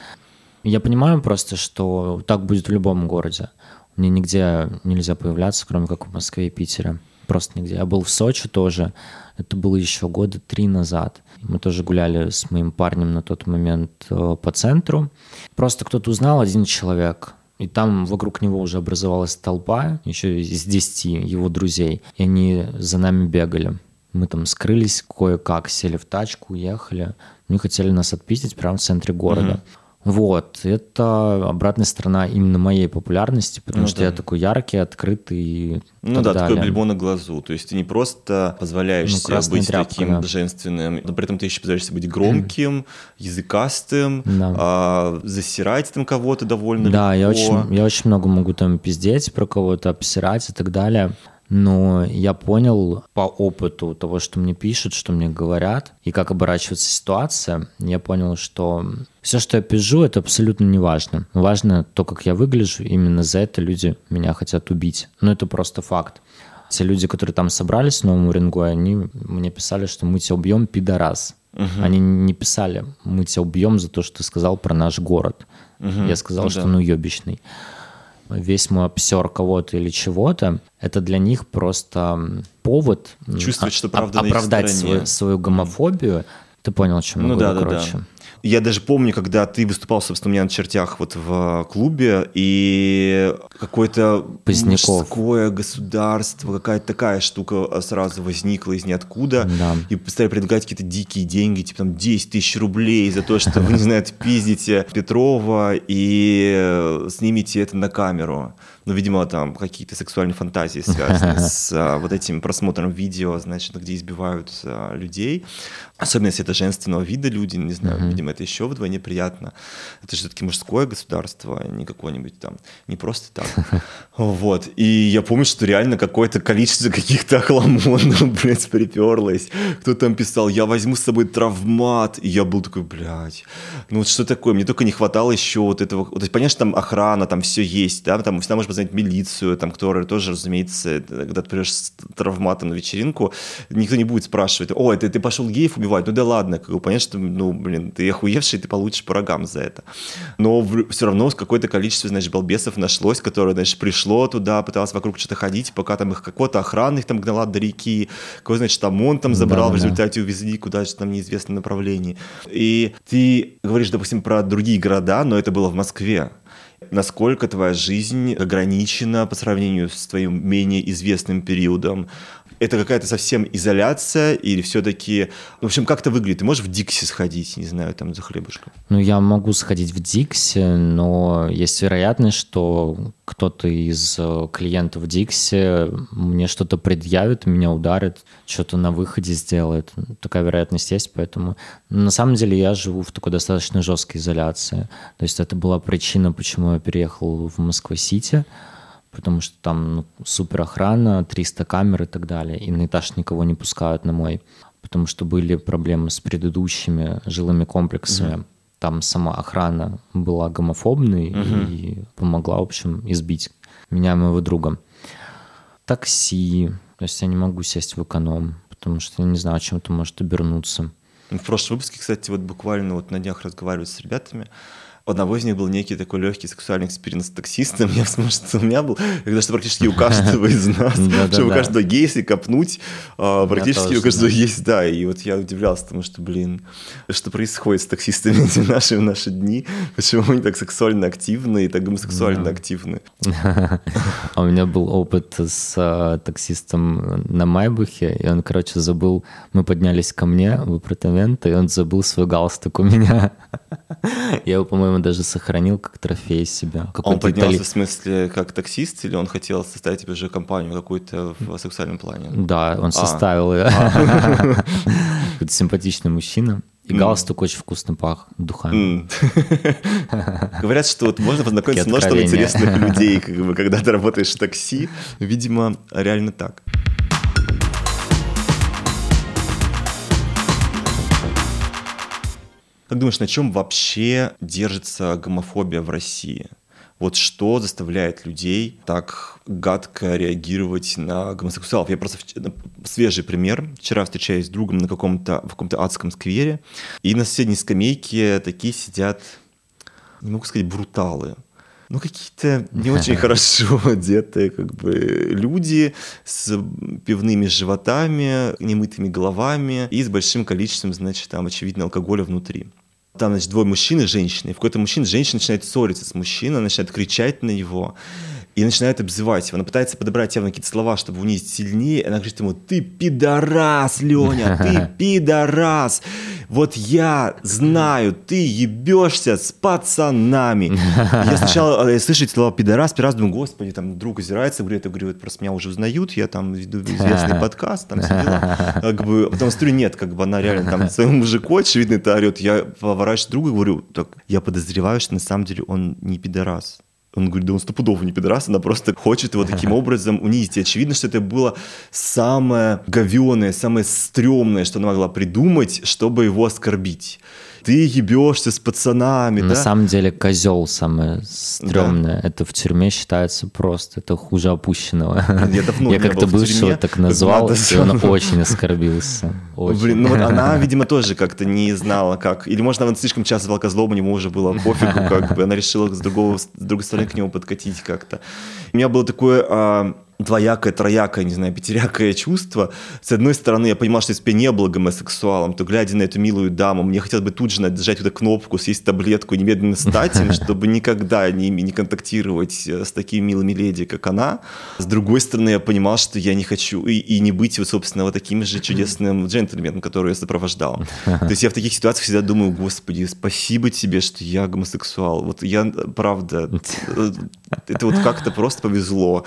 Я понимаю просто, что так будет в любом городе. Мне нигде нельзя появляться, кроме как в Москве и Питере. Просто нигде. Я был в Сочи тоже. Это было еще года три назад. Мы тоже гуляли с моим парнем на тот момент по центру. Просто кто-то узнал, один человек... И там вокруг него уже образовалась толпа, еще из десяти его друзей. И они за нами бегали. Мы там скрылись кое-как, сели в тачку, уехали. Они хотели нас отпиздить прямо в центре города. Mm-hmm. Вот, это обратная сторона именно моей популярности, потому ну, что да. я такой яркий, открытый и Ну так да, далее. Такое бельмо на глазу, то есть ты не просто позволяешь ну, себе быть тряпка, таким да. женственным, но при этом ты еще позволяешь себе быть громким, языкастым, да. а, засирать там кого-то довольно да, легко. Да, я, я очень много могу там пиздеть про кого-то, обсирать и так далее. Но я понял по опыту того, что мне пишут, что мне говорят, и как оборачивается ситуация, я понял, что все, что я пишу, это абсолютно не важно. Важно то, как я выгляжу, именно за это люди меня хотят убить. Но это просто факт. Те люди, которые там собрались в Новом Уренгое, они мне писали, что мы тебя убьем, пидорас. Uh-huh. Они не писали, мы тебя убьем за то, что ты сказал про наш город. Uh-huh. Я сказал, ну, что да. ну ебищный. Весь мой обсер кого-то или чего-то, это для них просто повод чувствовать, что правда оправдать свою, свою гомофобию. Ты понял, о чем ну, я говорю, да, короче. Да, да. Я даже помню, когда ты выступал, собственно, у меня на чертях вот в клубе, и какое-то Поздняков. Мужское государство, какая-то такая штука сразу возникла из ниоткуда, да. и стали предлагать какие-то дикие деньги, типа там десять тысяч рублей за то, что вы, не знаю, пиздите Петрова и снимите это на камеру. Ну, видимо, там какие-то сексуальные фантазии связаны с а, вот этим просмотром видео, значит, где избивают а, людей. Особенно, если это женственного вида люди, не знаю, видимо, регионам, это еще вдвойне приятно. Это же все-таки мужское государство, не какое-нибудь там, не просто так. Вот. И я помню, что реально какое-то количество каких-то охламонов, блядь, приперлось. Кто там писал, я возьму с собой травмат. И я был такой, блядь, ну вот что такое? Мне только не хватало еще вот этого. То есть, понятно, что там охрана, там все есть, да, там всегда можно позвонить милицию, там, которая тоже, разумеется, когда ты придешь с травматом на вечеринку, никто не будет спрашивать, о, это ты пошел геев убивать, ну да ладно, как бы, понятно, что, ну, блин, ты охуевший, ты получишь по рогам за это. Но все равно какое-то количество, значит, балбесов нашлось, которое, значит, пришло туда, пыталось вокруг что-то ходить, пока там их какой-то охрана их там гнала до реки, какой, значит, ОМОН там забрал, да, в результате да. увезли куда-то там в неизвестном направлении. И ты говоришь, допустим, про другие города, но это было в Москве. Насколько твоя жизнь ограничена по сравнению с твоим менее известным периодом? Это какая-то совсем изоляция или все-таки... В общем, как это выглядит? Ты можешь в Дикси сходить, не знаю, там, за хлебушком? Ну, я могу сходить в Дикси, но есть вероятность, что кто-то из клиентов Дикси мне что-то предъявит, меня ударит, что-то на выходе сделает. Такая вероятность есть, поэтому... На самом деле я живу в такой достаточно жесткой изоляции. То есть это была причина, почему я переехал в Москва-Сити, потому что там ну, супер охрана, триста камер и так далее. И на этаж никого не пускают на мой, потому что были проблемы с предыдущими жилыми комплексами. Mm-hmm. Там сама охрана была гомофобной mm-hmm. и помогла, в общем, избить меня и моего друга. Такси. То есть я не могу сесть в эконом, потому что я не знаю, чем это может обернуться. В прошлом выпуске, кстати, вот буквально вот на днях разговаривали с ребятами. У одного из них был некий такой легкий сексуальный эксперимент с таксистом. Я вспомнил, что у меня был, когда что практически у каждого из нас, что у каждого гейс и копнуть, практически у каждого есть, да. И вот я удивлялся, потому что, блин, что происходит с таксистами эти наши в наши дни? Почему они так сексуально активны и так гомосексуально активны? У меня был опыт с таксистом на Майбухе, и он, короче, забыл, мы поднялись ко мне в апартаменты, и он забыл свой галстук у меня. Я его, по-моему, даже сохранил как трофей себя. Какой-то он поднялся итали... в смысле как таксист, или он хотел составить тебе же компанию какую-то в сексуальном плане? Да, он а. составил ее. Какой-то симпатичный мужчина. И галстук очень вкусно пах духами. Говорят, что вот можно познакомиться с множеством интересных людей, когда ты работаешь в такси. Видимо, реально так. Как думаешь, на чем вообще держится гомофобия в России? Вот что заставляет людей так гадко реагировать на гомосексуалов? Я просто... Свежий пример. Вчера встречаюсь с другом на каком-то, в каком-то адском сквере, и на соседней скамейке такие сидят, не могу сказать, бруталы. Ну, какие-то не очень хорошо одетые как бы, люди с пивными животами, немытыми головами и с большим количеством, значит, там, очевидно, алкоголя внутри. Там, значит, двое мужчин и женщины. И в какой-то мужчина, женщина начинает ссориться с мужчиной, начинает кричать на него и начинает обзывать его. Она пытается подобрать явно какие-то слова, чтобы унизить сильнее. Она говорит ему, ты пидорас, Леня, ты пидорас. Вот я знаю, ты ебешься с пацанами. Я сначала я слышу эти слова пидорас, пидорас, думаю, господи, там друг озирается, говорит, я говорю, вот просто меня уже узнают, я там веду известный подкаст, там все дела. Как бы, потом смотрю, нет, как бы она реально там своему мужику, очевидно, это орет. Я поворачиваюсь другу и говорю, так, я подозреваю, что на самом деле он не пидорас. Он говорит, да он стопудово не пидорас, она просто хочет его таким образом унизить. И очевидно, что это было самое говёное, самое стрёмное, что она могла придумать, чтобы его оскорбить. Ты ебешься с пацанами, на да? самом деле козел самое стрёмное. Да. Это в тюрьме считается просто. Это хуже опущенного. Я, я как-то бывшего так назвал, и он очень оскорбился. Очень. Блин, ну вот она, видимо, тоже как-то не знала, как... Или, может, она слишком часто звала козлом, ему уже было пофигу, как бы. Она решила с, другого, с другой стороны к нему подкатить как-то. У меня было такое... А... двоякое, троякое, не знаю, пятерякое чувство. С одной стороны, я понимал, что если бы я не был гомосексуалом, то, глядя на эту милую даму, мне хотелось бы тут же нажать эту кнопку, съесть таблетку и немедленно стать им, чтобы никогда не, не контактировать с такими милыми леди, как она. С другой стороны, я понимал, что я не хочу и, и не быть, вот, собственно, вот таким же чудесным джентльменом, который я сопровождал. То есть я в таких ситуациях всегда думаю, господи, спасибо тебе, что я гомосексуал. Вот я, правда, это вот как-то просто повезло.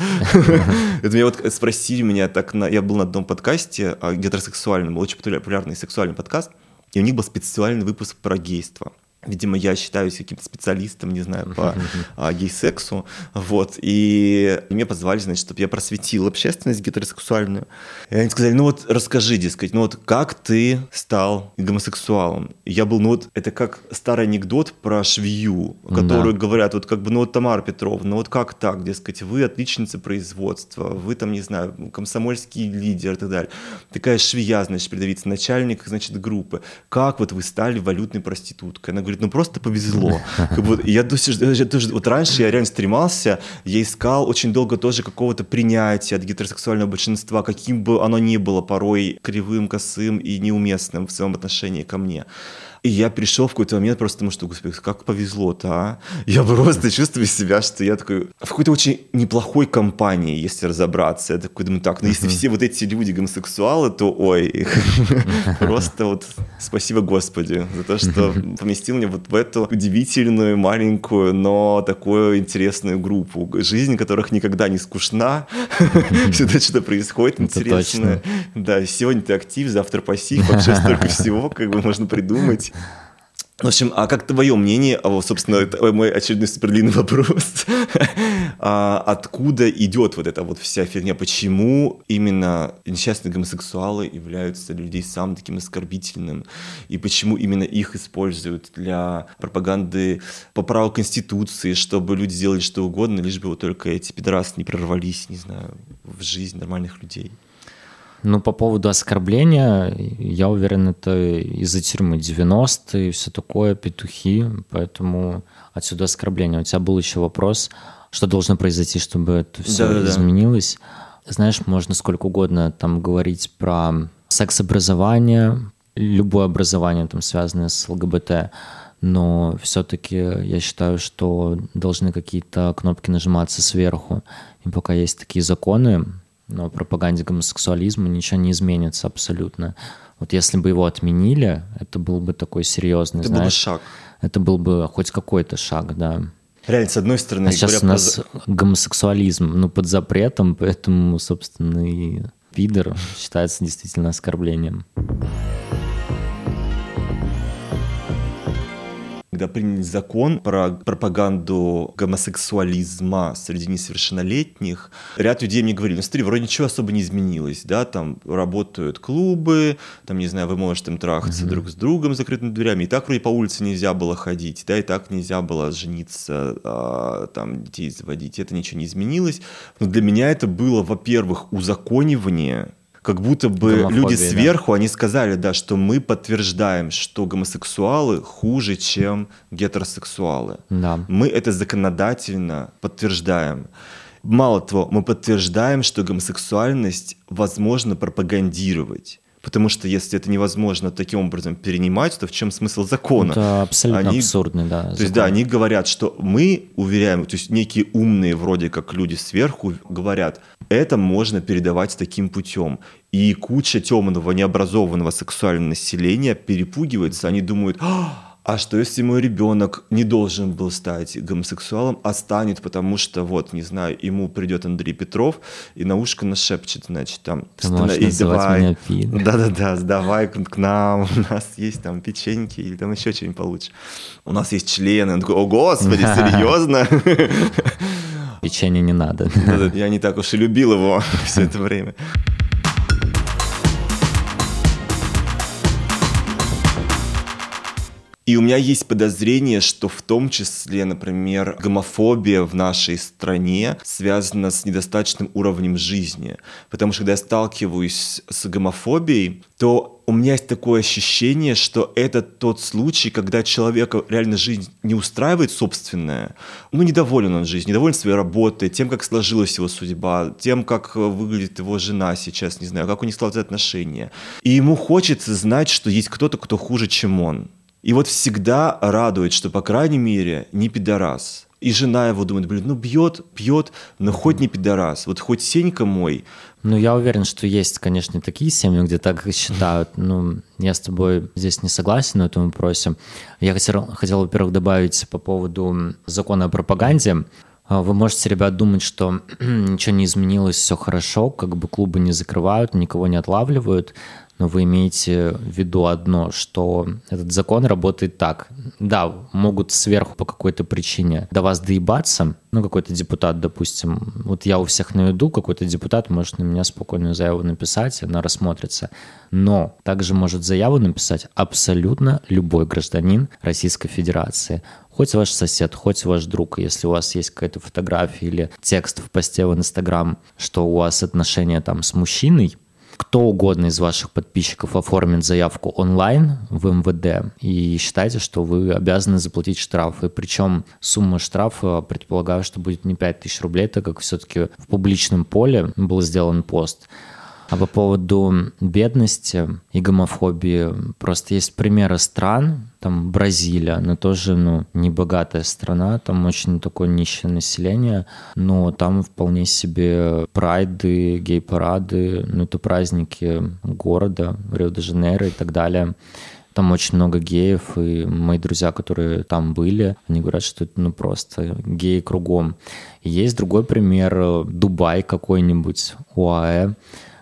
Это меня вот спросили меня так, на... я был на одном подкасте, гетеросексуальном, был очень популярный сексуальный подкаст, и у них был специальный выпуск про гейство. Видимо, я считаюсь каким-то специалистом, не знаю, по а, гей-сексу. Вот. И меня позвали, значит, чтобы я просветил общественность гетеросексуальную. И они сказали, ну вот расскажи, дескать, ну вот как ты стал гомосексуалом? И я был, ну вот, это как старый анекдот про швею, которую да. говорят, вот как бы, ну вот Тамара Петровна, ну вот как так, дескать, вы отличница производства, вы там, не знаю, комсомольский лидер и так далее. Такая швея, значит, придавится, начальник, значит, группы. Как вот вы стали валютной проституткой? Она говорит, говорит, ну просто повезло. Как бы, я, я, тоже, вот раньше я реально стремался, я искал очень долго тоже какого-то принятия от гетеросексуального большинства, каким бы оно ни было порой кривым, косым и неуместным в своем отношении ко мне. И я пришел в какой-то момент просто потому, что, господи, как повезло-то, а? Я просто чувствую себя, что я такой... В какой-то очень неплохой компании, если разобраться. Я такой думаю, так, ну если все вот эти люди гомосексуалы, то ой, просто вот спасибо Господи за то, что поместил меня вот в эту удивительную, маленькую, но такую интересную группу. Жизнь, которых никогда не скучна. Всегда что-то происходит интересное. Да, сегодня ты актив, завтра пассив. Вообще столько всего, как бы можно придумать. В общем, а как твое мнение, собственно, это мой очередной супердлинный вопрос, откуда идет вот эта вот вся фигня, почему именно несчастные гомосексуалы являются для людей самым таким оскорбительным, и почему именно их используют для пропаганды поправок Конституции, чтобы люди делали что угодно, лишь бы вот только эти пидорасы не прорвались, не знаю, в жизнь нормальных людей? Ну, по поводу оскорбления, я уверен, это из-за тюрьмы девяностые и все такое, петухи, поэтому отсюда оскорбление. У тебя был еще вопрос, что должно произойти, чтобы это все да, изменилось. Да. Знаешь, можно сколько угодно там говорить про секс-образование, любое образование, там, связанное с ЛГБТ, но все-таки я считаю, что должны какие-то кнопки нажиматься сверху. И пока есть такие законы, но пропаганде гомосексуализма ничего не изменится абсолютно. Вот если бы его отменили, это был бы такой серьезный, это знаешь... Это был бы шаг. Это был бы хоть какой-то шаг, да. Реально, с одной стороны... А сейчас у нас про... гомосексуализм, ну, под запретом, поэтому, собственно, и пидор считается действительно оскорблением. Когда приняли закон про пропаганду гомосексуализма среди несовершеннолетних, ряд людей мне говорили, ну смотри, вроде ничего особо не изменилось, да, там работают клубы, там, не знаю, вы можете там трахаться mm-hmm. друг с другом с закрытыми дверями, и так вроде по улице нельзя было ходить, да, и так нельзя было жениться, а, там, детей заводить, это ничего не изменилось. Но для меня это было, во-первых, узаконивание, как будто бы гомофобия, люди сверху, да. Они сказали, да, что мы подтверждаем, что гомосексуалы хуже, чем гетеросексуалы. Да. Мы это законодательно подтверждаем. Мало того, мы подтверждаем, что гомосексуальность возможно пропагандировать. Потому что если это невозможно таким образом перенимать, то в чем смысл закона? Это абсолютно они, абсурдный, да. То есть, да, они говорят, что мы уверяем, то есть некие умные вроде как люди сверху говорят, это можно передавать таким путем. И куча темного, необразованного сексуального населения перепугивается, они думают... А что, если мой ребенок не должен был стать гомосексуалом, а станет, потому что, вот, не знаю, ему придет Андрей Петров и на ушко нашепчет, значит, там... Ты можешь давай, да-да-да, сдавай к нам, у нас есть там печеньки или там еще что-нибудь получше. У нас есть члены. Он такой, о, Господи, серьезно? Печенье не надо. Я не так уж и любил его все это время. И у меня есть подозрение, что в том числе, например, гомофобия в нашей стране связана с недостаточным уровнем жизни. Потому что когда я сталкиваюсь с гомофобией, то у меня есть такое ощущение, что это тот случай, когда человека реально жизнь не устраивает собственная. Ну, недоволен он жизнью, недоволен своей работой, тем, как сложилась его судьба, тем, как выглядит его жена сейчас, не знаю, как у них складываются отношения. И ему хочется знать, что есть кто-то, кто хуже, чем он. И вот всегда радует, что, по крайней мере, не пидорас. И жена его думает, блин, ну бьет, пьет, но хоть не пидорас. Вот хоть Сенька мой. Ну, я уверен, что есть, конечно, такие семьи, где так считают. Ну, я с тобой здесь не согласен на этом вопросе. Я хотел, хотел, во-первых, добавить по поводу закона о пропаганде. Вы можете, ребят, думать, что ничего не изменилось, все хорошо, как бы клубы не закрывают, никого не отлавливают. но вы имеете в виду одно, что этот закон работает так. Да, могут сверху по какой-то причине до вас доебаться, ну, какой-то депутат, допустим, вот я у всех на виду, какой-то депутат может на меня спокойную заяву написать, она рассмотрится, но также может заяву написать абсолютно любой гражданин Российской Федерации, хоть ваш сосед, хоть ваш друг, если у вас есть какая-то фотография или текст в посте в Инстаграм, что у вас отношения там с мужчиной, кто угодно из ваших подписчиков оформит заявку онлайн в МВД и считайте, что вы обязаны заплатить штраф. И причем сумма штрафа, предполагаю, что будет не пять тысяч рублей, так как все-таки в публичном поле был сделан пост. А по поводу бедности и гомофобии, просто есть примеры стран, там Бразилия, она тоже, ну, небогатая страна, там очень такое нищее население, но там вполне себе прайды, гей-парады, ну, это праздники города, Рио-де-Жанейро и так далее. Там очень много геев, и мои друзья, которые там были, они говорят, что это ну просто геи кругом. Есть другой пример, Дубай какой-нибудь, УАЭ,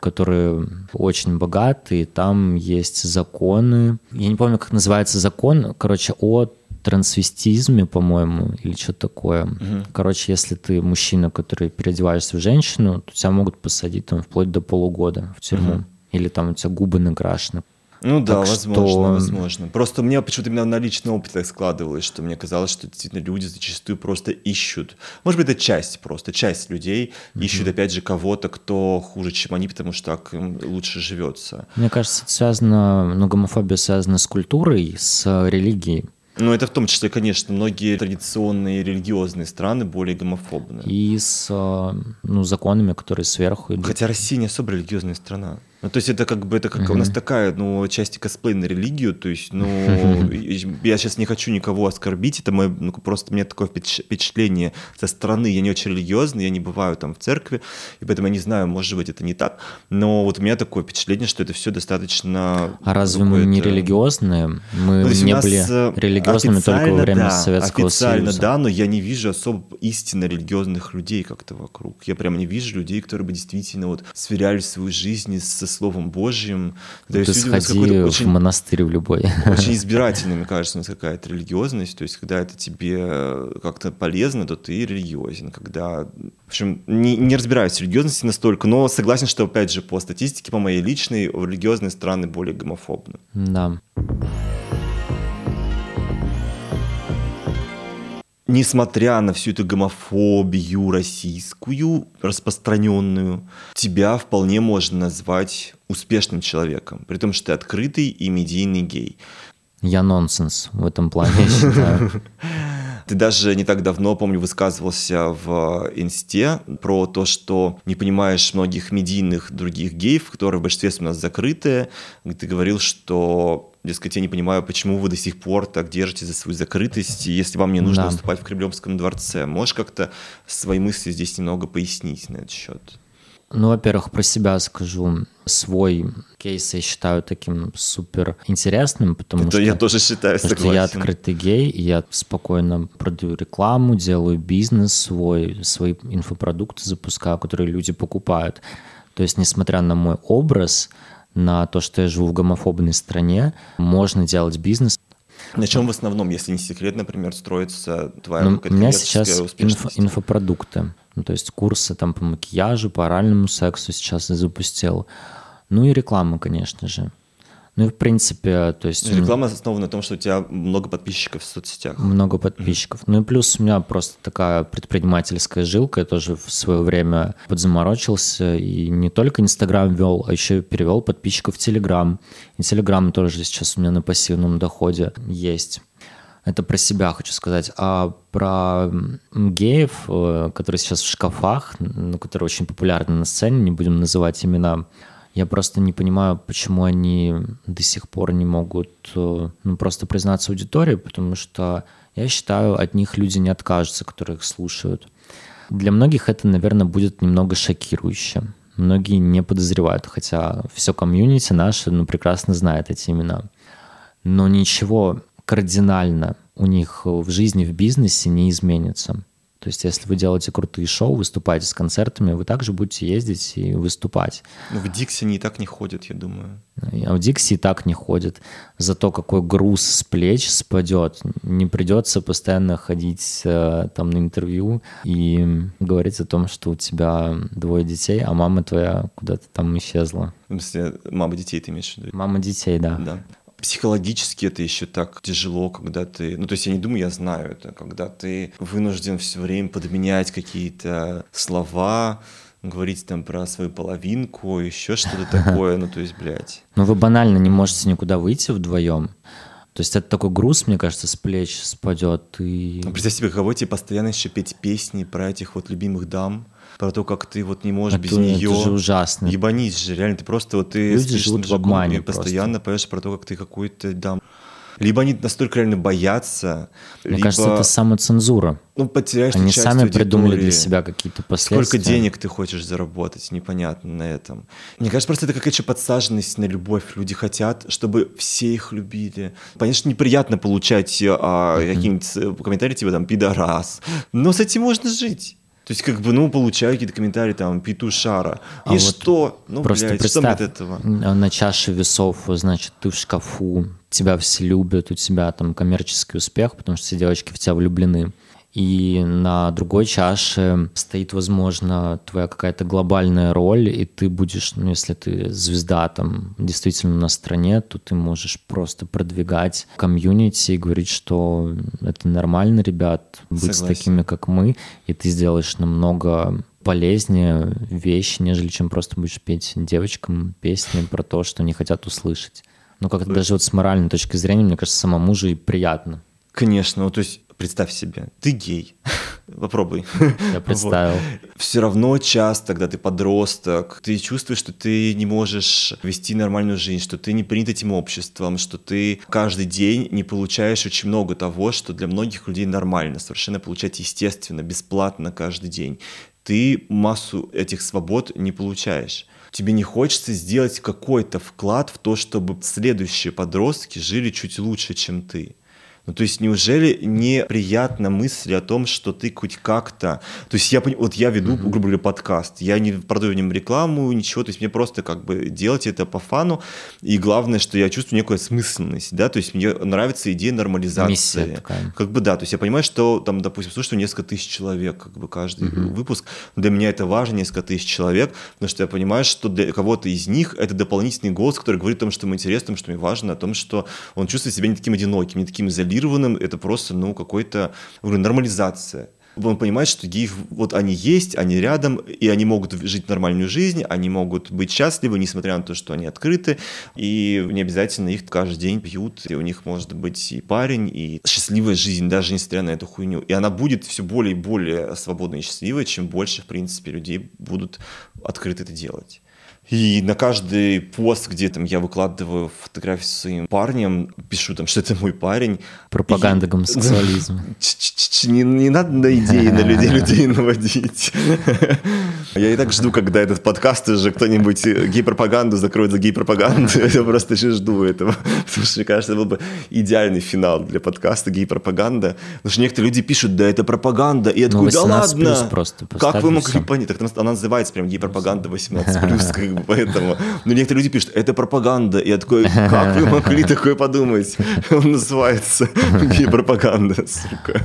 которые очень богатые, там есть законы, я не помню, как называется закон, короче, о трансвестизме, по-моему, или что-то такое. Угу. Короче, если ты мужчина, который переодеваешься в женщину, то тебя могут посадить там вплоть до полугода в тюрьму, угу. Или там у тебя губы накрашены. Ну да, так возможно, что... возможно. Просто у меня почему-то именно на личном опыте так складывалось, что мне казалось, что действительно люди зачастую просто ищут. Может быть, это часть просто, часть людей mm-hmm. ищут, опять же, кого-то, кто хуже, чем они, потому что так им лучше живется. Мне кажется, это связано, ну, гомофобия связана с культурой, с религией. Ну, это в том числе, конечно, многие традиционные религиозные страны более гомофобны. И с, ну, законами, которые сверху идут. Хотя Россия не особо религиозная страна. Ну, то есть это как бы, это как mm-hmm. у нас такая, ну, часть косплей на религию, то есть, ну, mm-hmm. я сейчас не хочу никого оскорбить, это мое, ну, просто у меня такое впечатление со стороны, я не очень религиозный, я не бываю там в церкви, и поэтому я не знаю, может быть, это не так, но вот у меня такое впечатление, что это все достаточно... А разве мы не религиозные? Мы ну, не были религиозными только во время да, Советского официально, Союза. Официально, да, но я не вижу особо истинно религиозных людей как-то вокруг, я прям не вижу людей, которые бы действительно вот сверяли свою жизнь со Словом Божьим. Да, ты сходи очень, в монастырь в любой. Очень избирательно, мне кажется, у нас какая-то религиозность. То есть, когда это тебе как-то полезно, то ты религиозен. Когда... В общем, не, не разбираюсь в религиозности настолько, но согласен, что, опять же, по статистике, по моей личной, религиозные страны более гомофобны. Да. Несмотря на всю эту гомофобию российскую, распространенную, тебя вполне можно назвать успешным человеком, при том, что ты открытый и медийный гей. Я нонсенс в этом плане, считаю. Ты даже не так давно, помню, высказывался в Инсте про то, что не понимаешь многих медийных других геев, которые в большинстве у нас закрытые. Ты говорил, что, дескать, я не понимаю, почему вы до сих пор так держите за свою закрытость, если вам не нужно да. выступать в Кремлевском дворце. Можешь как-то свои мысли здесь немного пояснить на этот счет? Ну, во-первых, про себя скажу. Свой кейс я считаю таким супер интересным, потому это что я тоже считаю, потому что я открытый гей, и я спокойно продаю рекламу, делаю бизнес свой, свои инфопродукты запускаю, которые люди покупают. То есть, несмотря на мой образ, на то, что я живу в гомофобной стране, можно делать бизнес. На чем в основном, если не секрет, например, строится твоя ну, коммерческая успешность? У меня сейчас инф, инфопродукты. Ну, то есть курсы там по макияжу, по оральному сексу сейчас я запустил. Ну и реклама, конечно же. Ну и в принципе, то есть... Реклама основана на том, что у тебя много подписчиков в соцсетях. Много подписчиков. Mm-hmm. Ну и плюс у меня просто такая предпринимательская жилка. Я тоже в свое время подзаморочился. И не только Инстаграм вел, а еще и перевел подписчиков в Телеграм. И Телеграм тоже сейчас у меня на пассивном доходе есть. Это про себя хочу сказать. А про геев, которые сейчас в шкафах, которые очень популярны на сцене, не будем называть имена... Я просто не понимаю, почему они до сих пор не могут ну, просто признаться аудитории, потому что, я считаю, от них люди не откажутся, которые их слушают. Для многих это, наверное, будет немного шокирующе. Многие не подозревают, хотя все комьюнити наше ну, прекрасно знает эти имена. Но ничего кардинально у них в жизни, в бизнесе не изменится. То есть, если вы делаете крутые шоу, выступаете с концертами, вы также будете ездить и выступать. Но в Дикси они и так не ходят, я думаю. А в Дикси и так не ходят. Зато какой груз с плеч спадет. Не придется постоянно ходить там на интервью и говорить о том, что у тебя двое детей, а мама твоя куда-то там исчезла. В смысле, мама детей ты имеешь в виду? Мама детей, да. Да. Психологически это еще так тяжело, когда ты... Ну, то есть я не думаю, я знаю это. Когда ты вынужден все время подменять какие-то слова, говорить там про свою половинку, еще что-то такое. Ну, то есть, блядь. Ну, вы банально не можете никуда выйти вдвоем. То есть это такой груз, мне кажется, с плеч спадет. И... Ну, представь себе, каково тебе постоянно еще петь песни про этих вот любимых дам. Про то, как ты вот не можешь это, без нее. Это же ужасно. Ебанись же, реально. Ты просто вот ты люди живут в обмане и постоянно поешь про то, как ты какой-то дам. Либо они настолько реально боятся. Мне либо... кажется, это самоцензура. Ну, потеряешь часть аудитории. Они сами придумали для себя какие-то последствия. Сколько денег ты хочешь заработать, непонятно на этом. Мне кажется, просто это какая-то подсаженность на любовь. Люди хотят, чтобы все их любили. Конечно, неприятно получать а, mm-hmm. какие-нибудь комментарии типа там «пидорас», но с этим можно жить. То есть, как бы, ну, получаю какие-то комментарии, там, петушара. И а вот что? Ну, просто блядь, представь, что от этого? На чаше весов, значит, ты в шкафу, тебя все любят, у тебя там коммерческий успех, потому что все девочки в тебя влюблены. И на другой чаше стоит, возможно, твоя какая-то глобальная роль, и ты будешь, ну, если ты звезда там действительно на стране, то ты можешь просто продвигать комьюнити и говорить, что это нормально, ребят, быть Согласен. Такими, как мы, и ты сделаешь намного полезнее вещи, нежели чем просто будешь петь девочкам песни про то, что они хотят услышать. Но как-то даже вот с моральной точки зрения, мне кажется, самому же и приятно. Конечно, то есть... Представь себе, ты гей. Попробуй. Я представил. Вот. Все равно часто, когда ты подросток, ты чувствуешь, что ты не можешь вести нормальную жизнь, что ты не принят этим обществом, что ты каждый день не получаешь очень много того, что для многих людей нормально, совершенно получать естественно, бесплатно каждый день. Ты массу этих свобод не получаешь. Тебе не хочется сделать какой-то вклад в то, чтобы следующие подростки жили чуть лучше, чем ты. Ну, то есть, неужели неприятна мысль о том, что ты хоть как-то... То есть, я, вот я веду, mm-hmm. грубо говоря, подкаст, я не продаю в нем рекламу, ничего, то есть, мне просто как бы делать это по фану, и главное, что я чувствую некую осмысленность, да, то есть, мне нравится идея нормализации. Миссия такая. Как бы, да, то есть, я понимаю, что там, допустим, слушаю несколько тысяч человек, как бы, каждый mm-hmm. выпуск, для меня это важно, несколько тысяч человек, потому что я понимаю, что для кого-то из них это дополнительный голос, который говорит о том, что ему интересно, что мне важно, о том, что он чувствует себя не таким одиноким, не таким изолированным, это просто, ну, какой-то нормализация. Он понимает, что геи, вот они есть, они рядом, и они могут жить нормальную жизнь, они могут быть счастливы, несмотря на то, что они открыты, и не обязательно их каждый день пьют, и у них может быть и парень, и счастливая жизнь, даже несмотря на эту хуйню. И она будет все более и более свободной и счастливой, чем больше, в принципе, людей будут открыто это делать. И на каждый пост, где там я выкладываю фотографии со своим парнем, пишу там, что это мой парень. Пропаганда и... гомосексуализма. Не, не надо на идеи, на людей людей наводить. Я и так жду, когда этот подкаст уже кто-нибудь гей-пропаганду закроет за гей-пропаганду. Я просто еще жду этого. Потому что, мне кажется, это был бы идеальный финал для подкаста гей-пропаганда. Потому что некоторые люди пишут, да, это пропаганда. И я такой, да ладно. Как вы могли понять? Она называется прям гей-пропаганда восемнадцать плюс, как бы. Поэтому, но некоторые люди пишут, это пропаганда. Я такой, как вы могли такое подумать? Он называется гей-пропаганда, сука.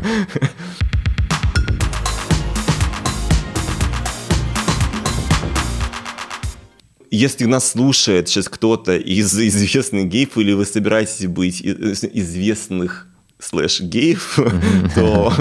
Если нас слушает сейчас кто-то из известных геев, или вы собираетесь быть известных слэш геев, то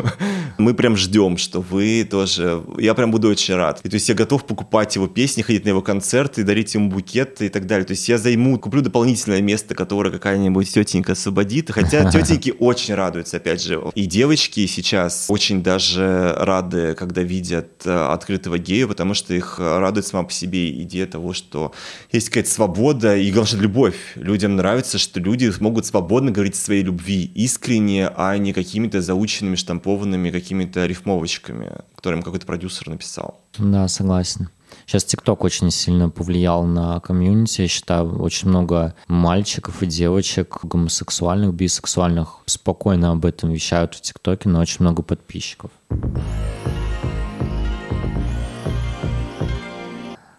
мы прям ждем, что вы тоже... Я прям буду очень рад. И, то есть я готов покупать его песни, ходить на его концерты, дарить ему букеты и так далее. То есть я займу, куплю дополнительное место, которое какая-нибудь тетенька освободит. Хотя тетеньки очень радуются, опять же. И девочки сейчас очень даже рады, когда видят открытого гея, потому что их радует сама по себе идея того, что есть какая-то свобода и, главное, любовь. Людям нравится, что люди могут свободно говорить о своей любви искренне, а не какими-то заученными, штампованными какими-то рифмовочками, которые им какой-то продюсер написал. Да, согласен. Сейчас ТикТок очень сильно повлиял на комьюнити. Я считаю, очень много мальчиков и девочек, гомосексуальных, бисексуальных, спокойно об этом вещают в ТикТоке, но очень много подписчиков.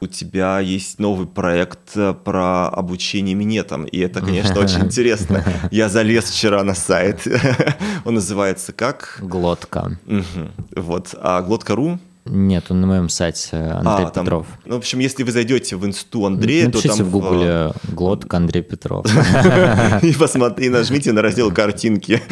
у тебя есть новый проект про обучение минетам, и это, конечно, очень интересно. Я залез вчера на сайт, он называется как? Глотка. Вот, а глотка точка ру? Нет, он на моем сайте, Андрей а, Петров. Там, ну, в общем, если вы зайдете в инсту Андрея, напишите то там... в гугле «Глотка Андрей Петров». И нажмите на раздел «Картинки».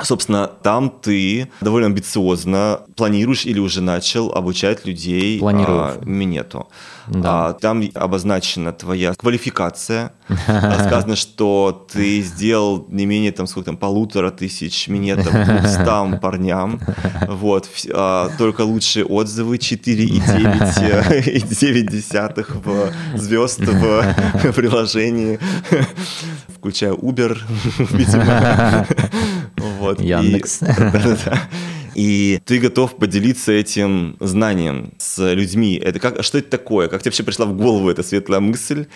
Собственно, там ты довольно амбициозно планируешь или уже начал обучать людей а, минету. Да. А, там обозначена твоя квалификация. Сказано, что ты сделал не менее там, сколько, там, полутора тысяч минетов стам парням. Вот. А, только лучшие отзывы четыре целых девять десятых звезд в приложении, включая Uber, видимо. Вот, Яндекс. И, да, да, да. И ты готов поделиться этим знанием с людьми. Это как, что это такое? Как тебе вообще пришла в голову эта светлая мысль?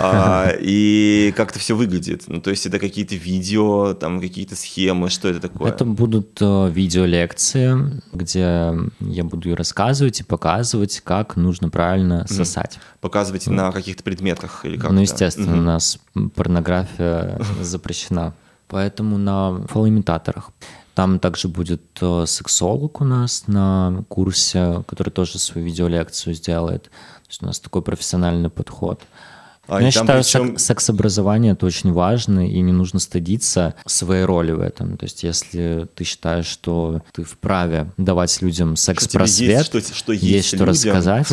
А, и как это все выглядит? Ну, то есть это какие-то видео, там какие-то схемы, что это такое? Это будут э, видеолекции, где я буду рассказывать и показывать, как нужно правильно сосать. Mm. Показывать mm. на каких-то предметах или как? Ну, естественно, mm-hmm. у нас порнография запрещена. Поэтому на фалоимитаторах. Там также будет э, сексолог у нас на курсе, который тоже свою видеолекцию сделает. То есть у нас такой профессиональный подход. А я считаю, причем... секс-образование — это очень важно, и не нужно стыдиться своей роли в этом. То есть если ты считаешь, что ты вправе давать людям секс-просвет, что, есть, что, что, есть, есть что рассказать,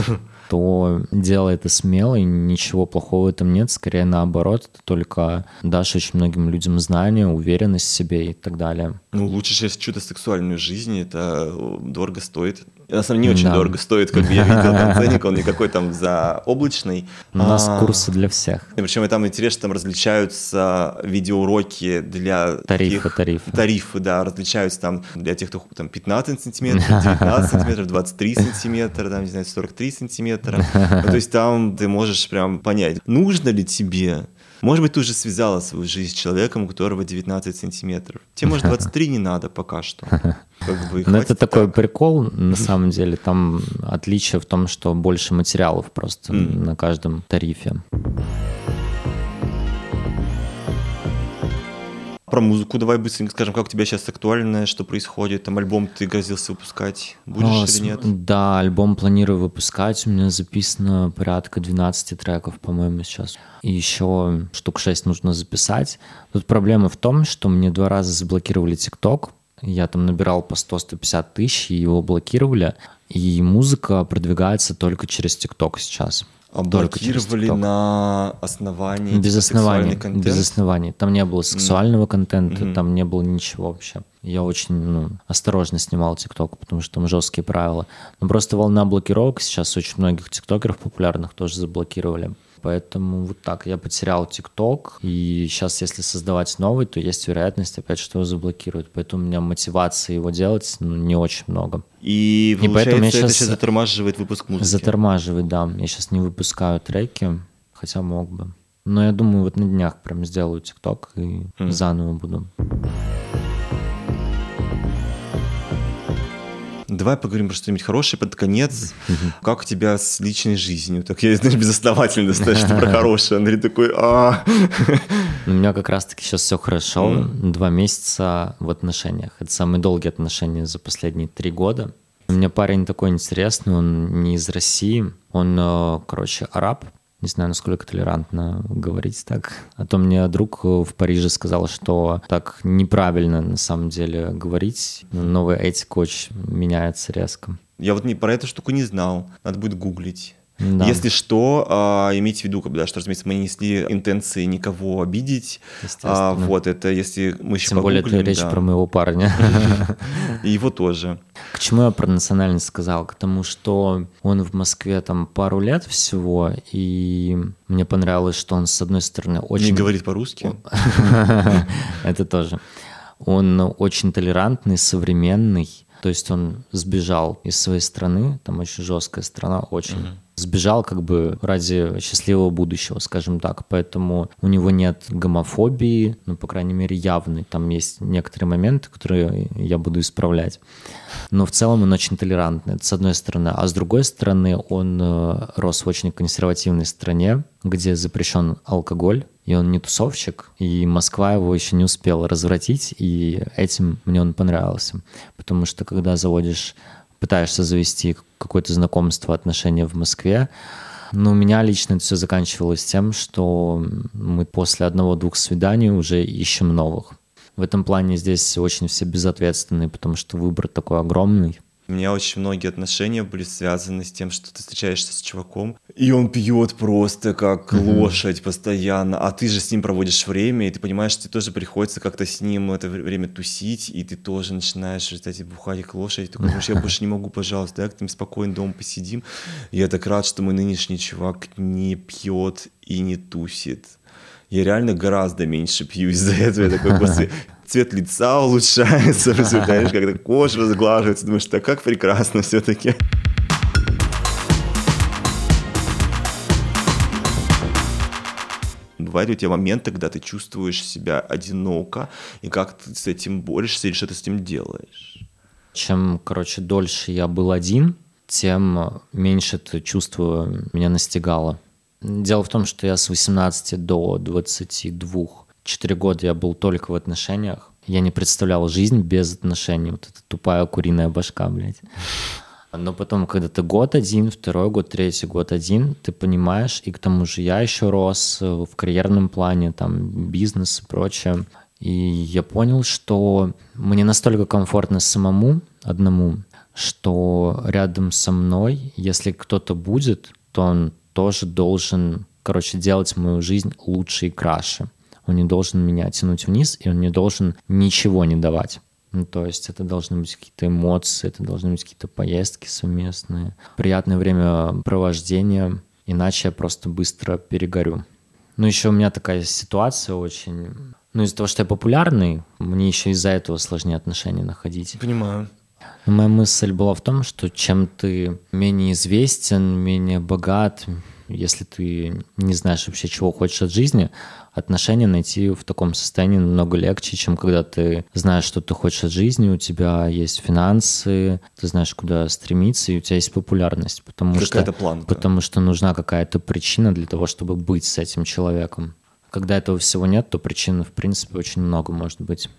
то делай это смело, и ничего плохого в этом нет. Скорее наоборот, ты только дашь очень многим людям знания, уверенность в себе и так далее. Ну, лучше сейчас чью-то сексуальную жизнь, это дорого стоит. На самом деле не очень да. дорого стоит, как я видел там ценник, он никакой там заоблачный. У нас а... курсы для всех. И причем и там интересно, там различаются видеоуроки для... Тарифы, таких... тарифы. Тарифы, да, различаются там для тех, кто там пятнадцать сантиметров, девятнадцать сантиметров, двадцать три сантиметра, там, не знаю, сорок три сантиметра. Ну, то есть там ты можешь прям понять, нужно ли тебе... Может быть, ты уже связала свою жизнь с человеком, у которого девятнадцать сантиметров. Тебе, может, двадцать три не надо пока что. Как бы, но это так. Такой прикол, на самом деле. Там отличие в том, что больше материалов просто mm. на каждом тарифе. Про музыку давай быстренько скажем, как у тебя сейчас актуальное, что происходит, там альбом ты грозился выпускать, будешь а, или нет? Да, альбом планирую выпускать, у меня записано порядка двенадцать треков, по-моему, сейчас. И еще штук шесть нужно записать. Тут проблема в том, что мне два раза заблокировали ТикТок, я там набирал по сто - сто пятьдесят тысяч, и его блокировали, и музыка продвигается только через ТикТок сейчас. А блокировали на основании без оснований, без оснований. Там не было сексуального mm. контента, mm-hmm. там не было ничего вообще. Я очень ну, осторожно снимал ТикТок, потому что там жесткие правила. Но просто волна блокировок сейчас очень многих тиктокеров популярных тоже заблокировали. Поэтому вот так. Я потерял ТикТок, и сейчас, если создавать новый, то есть вероятность опять, что его заблокируют. Поэтому у меня мотивации его делать ну, не очень много. И, и поэтому я сейчас затормаживает выпуск музыки. Затормаживает, да. Я сейчас не выпускаю треки, хотя мог бы. Но я думаю, вот на днях прям сделаю ТикТок и mm. заново буду. Давай поговорим про что-нибудь хорошее под конец. Mm-hmm. Как у тебя с личной жизнью? Так я, знаешь, безосновательно достаточно про хорошее. Андрей такой... У меня как раз-таки сейчас все хорошо. Два месяца в отношениях. Это самые долгие отношения за последние три года. У меня парень такой интересный, он не из России. Он, короче, араб. Не знаю, насколько толерантно говорить так. А то мне друг в Париже сказал, что так неправильно на самом деле говорить. Новая этика очень меняется резко. Я вот не, про эту штуку не знал. Надо будет гуглить. Да. Если что, а, имейте в виду, как бы, да, что, разумеется, мы не несли интенции никого обидеть. А, вот это если мы еще тем более это речь да. про моего парня. И его тоже. К чему я про национальность сказал? К тому, что он в Москве там пару лет всего, и мне понравилось, что он, с одной стороны, очень... Не говорит по-русски? Это тоже. Он очень толерантный, современный. То есть он сбежал из своей страны, там очень жесткая страна, очень... сбежал как бы ради счастливого будущего, скажем так. Поэтому у него нет гомофобии, ну, по крайней мере, явной. Там есть некоторые моменты, которые я буду исправлять. Но в целом он очень толерантный, это с одной стороны. А с другой стороны, он рос в очень консервативной стране, где запрещен алкоголь, и он не тусовщик, и Москва его еще не успела развратить, и этим мне он понравился. Потому что когда заводишь, пытаешься завести какое-то знакомство, отношения в Москве, но у меня лично это все заканчивалось тем, что мы после одного-двух свиданий уже ищем новых. В этом плане здесь очень все безответственные, потому что выбор такой огромный. У меня очень многие отношения были связаны с тем, что ты встречаешься с чуваком, и он пьет просто как mm-hmm. лошадь постоянно, а ты же с ним проводишь время, и ты понимаешь, что тебе тоже приходится как-то с ним это время тусить, и ты тоже начинаешь, кстати, бухать как лошадь, ты говоришь, я больше не могу, пожалуйста, давай к ним спокойно дома посидим. Я так рад, что мой нынешний чувак не пьет и не тусит. Я реально гораздо меньше пью из-за этого, я такой после... Цвет лица улучшается, знаешь, когда кожа разглаживается, думаешь, так как прекрасно все-таки. Бывают у тебя моменты, когда ты чувствуешь себя одиноко, и как ты с этим борешься или что ты с этим делаешь? Чем, короче, дольше я был один, тем меньше это чувство меня настигало. Дело в том, что я с восемнадцати до двадцати двух четыре года я был только в отношениях. Я не представлял жизнь без отношений. Вот эта тупая куриная башка, блядь. Но потом, когда ты год один, второй год, третий год один, ты понимаешь, и к тому же я еще рос в карьерном плане, там, бизнес и прочее. И я понял, что мне настолько комфортно самому, одному, что рядом со мной, если кто-то будет, то он тоже должен, короче, делать мою жизнь лучше и краше. Он не должен меня тянуть вниз, и он не должен ничего не давать. Ну, то есть это должны быть какие-то эмоции, это должны быть какие-то поездки совместные, приятное времяпровождение, иначе я просто быстро перегорю. Ну, еще у меня такая ситуация очень... Ну, из-за того, что я популярный, мне еще из-за этого сложнее отношения находить. Понимаю. Но моя мысль была в том, что чем ты менее известен, менее богат... Если ты не знаешь вообще, чего хочешь от жизни, отношения найти в таком состоянии намного легче, чем когда ты знаешь, что ты хочешь от жизни, у тебя есть финансы, ты знаешь, куда стремиться, и у тебя есть популярность. Потому что, потому что нужна какая-то причина для того, чтобы быть с этим человеком. Когда этого всего нет, то причин, в принципе, очень много может быть.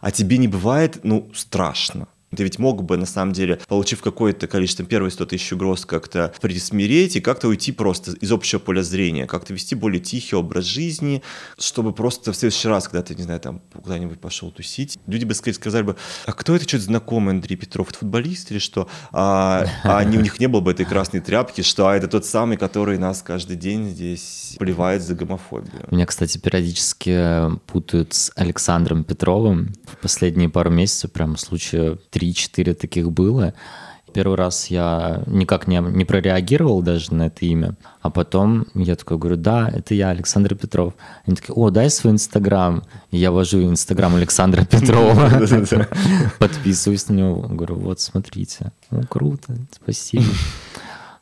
А тебе не бывает, ну, страшно? Ты ведь мог бы, на самом деле, получив какое-то количество, первые сто тысяч угроз, как-то присмиреть и как-то уйти просто из общего поля зрения, как-то вести более тихий образ жизни, чтобы просто в следующий раз, когда ты, не знаю, там, куда-нибудь пошел тусить, люди бы скорее сказали бы, а кто это, что-то знакомый Андрей Петров, это футболист или что? А, а они, у них не было бы этой красной тряпки, что а это тот самый, который нас каждый день здесь поливает за гомофобию. Меня, кстати, периодически путают с Александром Петровым. В последние пару месяцев прям случая три четыре таких было. Первый раз я никак не, не прореагировал даже на это имя, а потом я такой говорю, да, это я, Александр Петров. Они такие, о, дай свой Инстаграм. И я ввожу Инстаграм Александра Петрова, подписываюсь на него, говорю, вот, смотрите. Ну, круто, спасибо.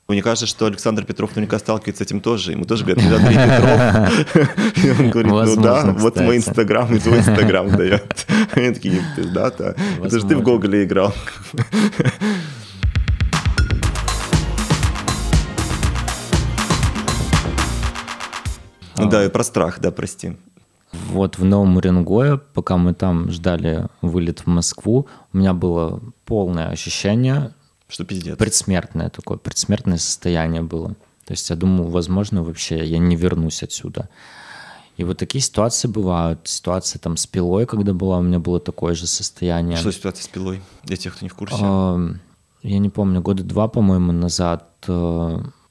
Мне кажется, что Александр Петров наверняка сталкивается с этим тоже. Ему тоже говорят, Андрей Петров. И он говорит, ну да, вот мой Инстаграм, и твой Инстаграм дает. Они такие, пиздата. Это же ты в Гоголе играл. Да, и про страх, да, прости. Вот в Новом Уренгое, пока мы там ждали вылет в Москву, у меня было полное ощущение... Что пиздец. Предсмертное такое, предсмертное состояние было. То есть я думаю, возможно, вообще я не вернусь отсюда. И вот такие ситуации бывают. Ситуация там с пилой, когда была, у меня было такое же состояние. Что ситуация с пилой? Для тех, кто не в курсе. Я не помню, года два, по-моему, назад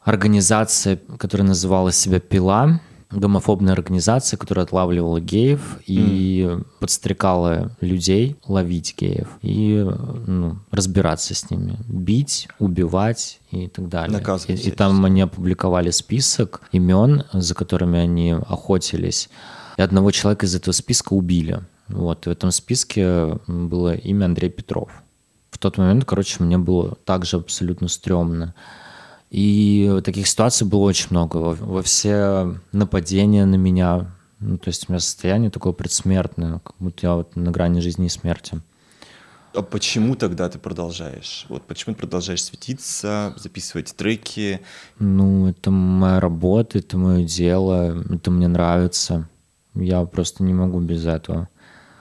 организация, которая называла себя «Пила», гомофобная организация, которая отлавливала геев и mm. подстрекала людей ловить геев и ну, разбираться с ними, бить, убивать и так далее. И, и там они опубликовали список имен, за которыми они охотились. И одного человека из этого списка убили. Вот. И в этом списке было имя Андрей Петров. В тот момент, короче, мне было также абсолютно стрёмно. И таких ситуаций было очень много. Во, во все нападения на меня, ну, то есть у меня состояние такое предсмертное, как будто я вот на грани жизни и смерти. А почему тогда ты продолжаешь? Вот почему ты продолжаешь светиться, записывать треки? Ну, это моя работа, это мое дело, это мне нравится. Я просто не могу без этого.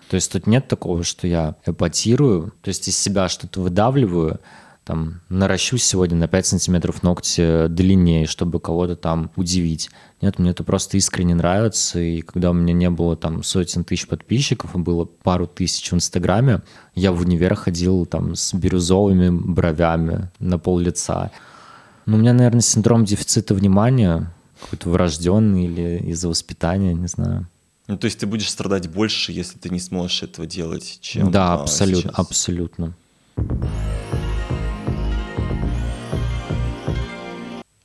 То есть тут нет такого, что я эпатирую, то есть из себя что-то выдавливаю, там, наращу сегодня на пять сантиметров ногти длиннее, чтобы кого-то там удивить. Нет, мне это просто искренне нравится, и когда у меня не было там сотен тысяч подписчиков, а было пару тысяч в Инстаграме, я в универ ходил там с бирюзовыми бровями на пол лица. Ну, у меня, наверное, синдром дефицита внимания, какой-то врожденный или из-за воспитания, не знаю. Ну, то есть ты будешь страдать больше, если ты не сможешь этого делать, чем да, абсолютно, сейчас. Абсолютно.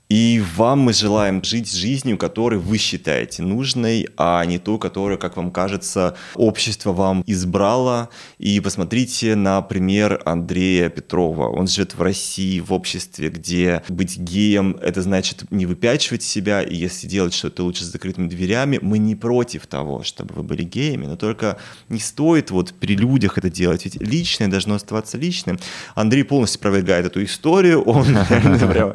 И вам мы желаем жить жизнью, которую вы считаете нужной, а не ту, которую, как вам кажется, общество вам избрало. И посмотрите на пример Андрея Петрова. Он живет в России, в обществе, где быть геем — это значит не выпячивать себя, и если делать что-то лучше с закрытыми дверями. Мы не против того, чтобы вы были геями, но только не стоит вот при людях это делать, ведь личное должно оставаться личным. Андрей полностью опровергает эту историю, он, наверное, прям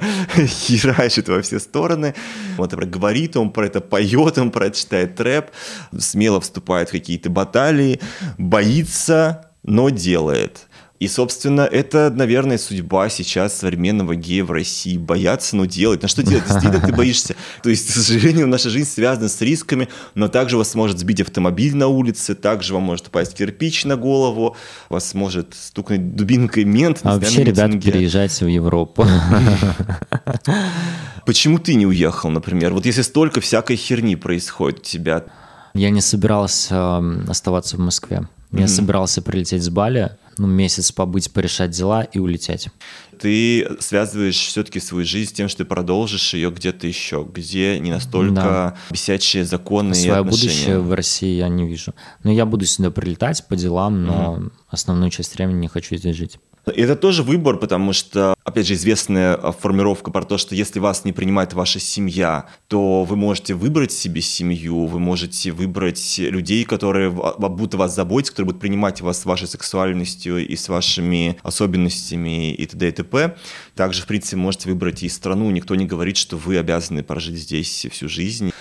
хера во все стороны. Он это говорит, он про это поет, он про это читает рэп, смело вступает в какие-то баталии, боится, но делает. И, собственно, это, наверное, судьба сейчас современного гея в России. Бояться, но делать. На что делать? Действительно, ты боишься. То есть, к сожалению, наша жизнь связана с рисками, но также вас может сбить автомобиль на улице, также вам может упасть кирпич на голову, вас может стукнуть дубинкой мент. А вообще, ребята, переезжайте в Европу. Почему ты не уехал, например? Вот если столько всякой херни происходит у тебя. Я не собирался оставаться в Москве. Я mm-hmm. собирался прилететь с Бали, ну, месяц побыть, порешать дела и улететь. Ты связываешь все-таки свою жизнь с тем, что ты продолжишь ее где-то еще, где не настолько да. бесячие законы Своё и отношения. Свое будущее в России я не вижу. Но я буду сюда прилетать по делам, но mm-hmm. основную часть времени не хочу здесь жить. Это тоже выбор, потому что, опять же, известная формировка про то, что если вас не принимает ваша семья, то вы можете выбрать себе семью, вы можете выбрать людей, которые будут вас заботиться, которые будут принимать вас с вашей сексуальностью и с вашими особенностями и т.д. и т.п. Также, в принципе, можете выбрать и страну. Никто не говорит, что вы обязаны прожить здесь всю жизнь.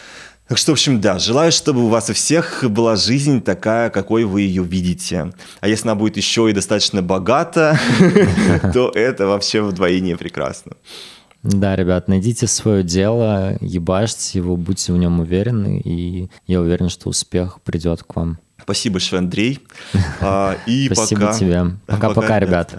Так что, в общем, да, желаю, чтобы у вас у всех была жизнь такая, какой вы ее видите. А если она будет еще и достаточно богата, то это вообще вдвойне прекрасно. Да, ребят, найдите свое дело, ебашьте его, будьте в нем уверены, и я уверен, что успех придет к вам. Спасибо большое, Андрей. И пока. Спасибо тебе. Пока-пока, ребят.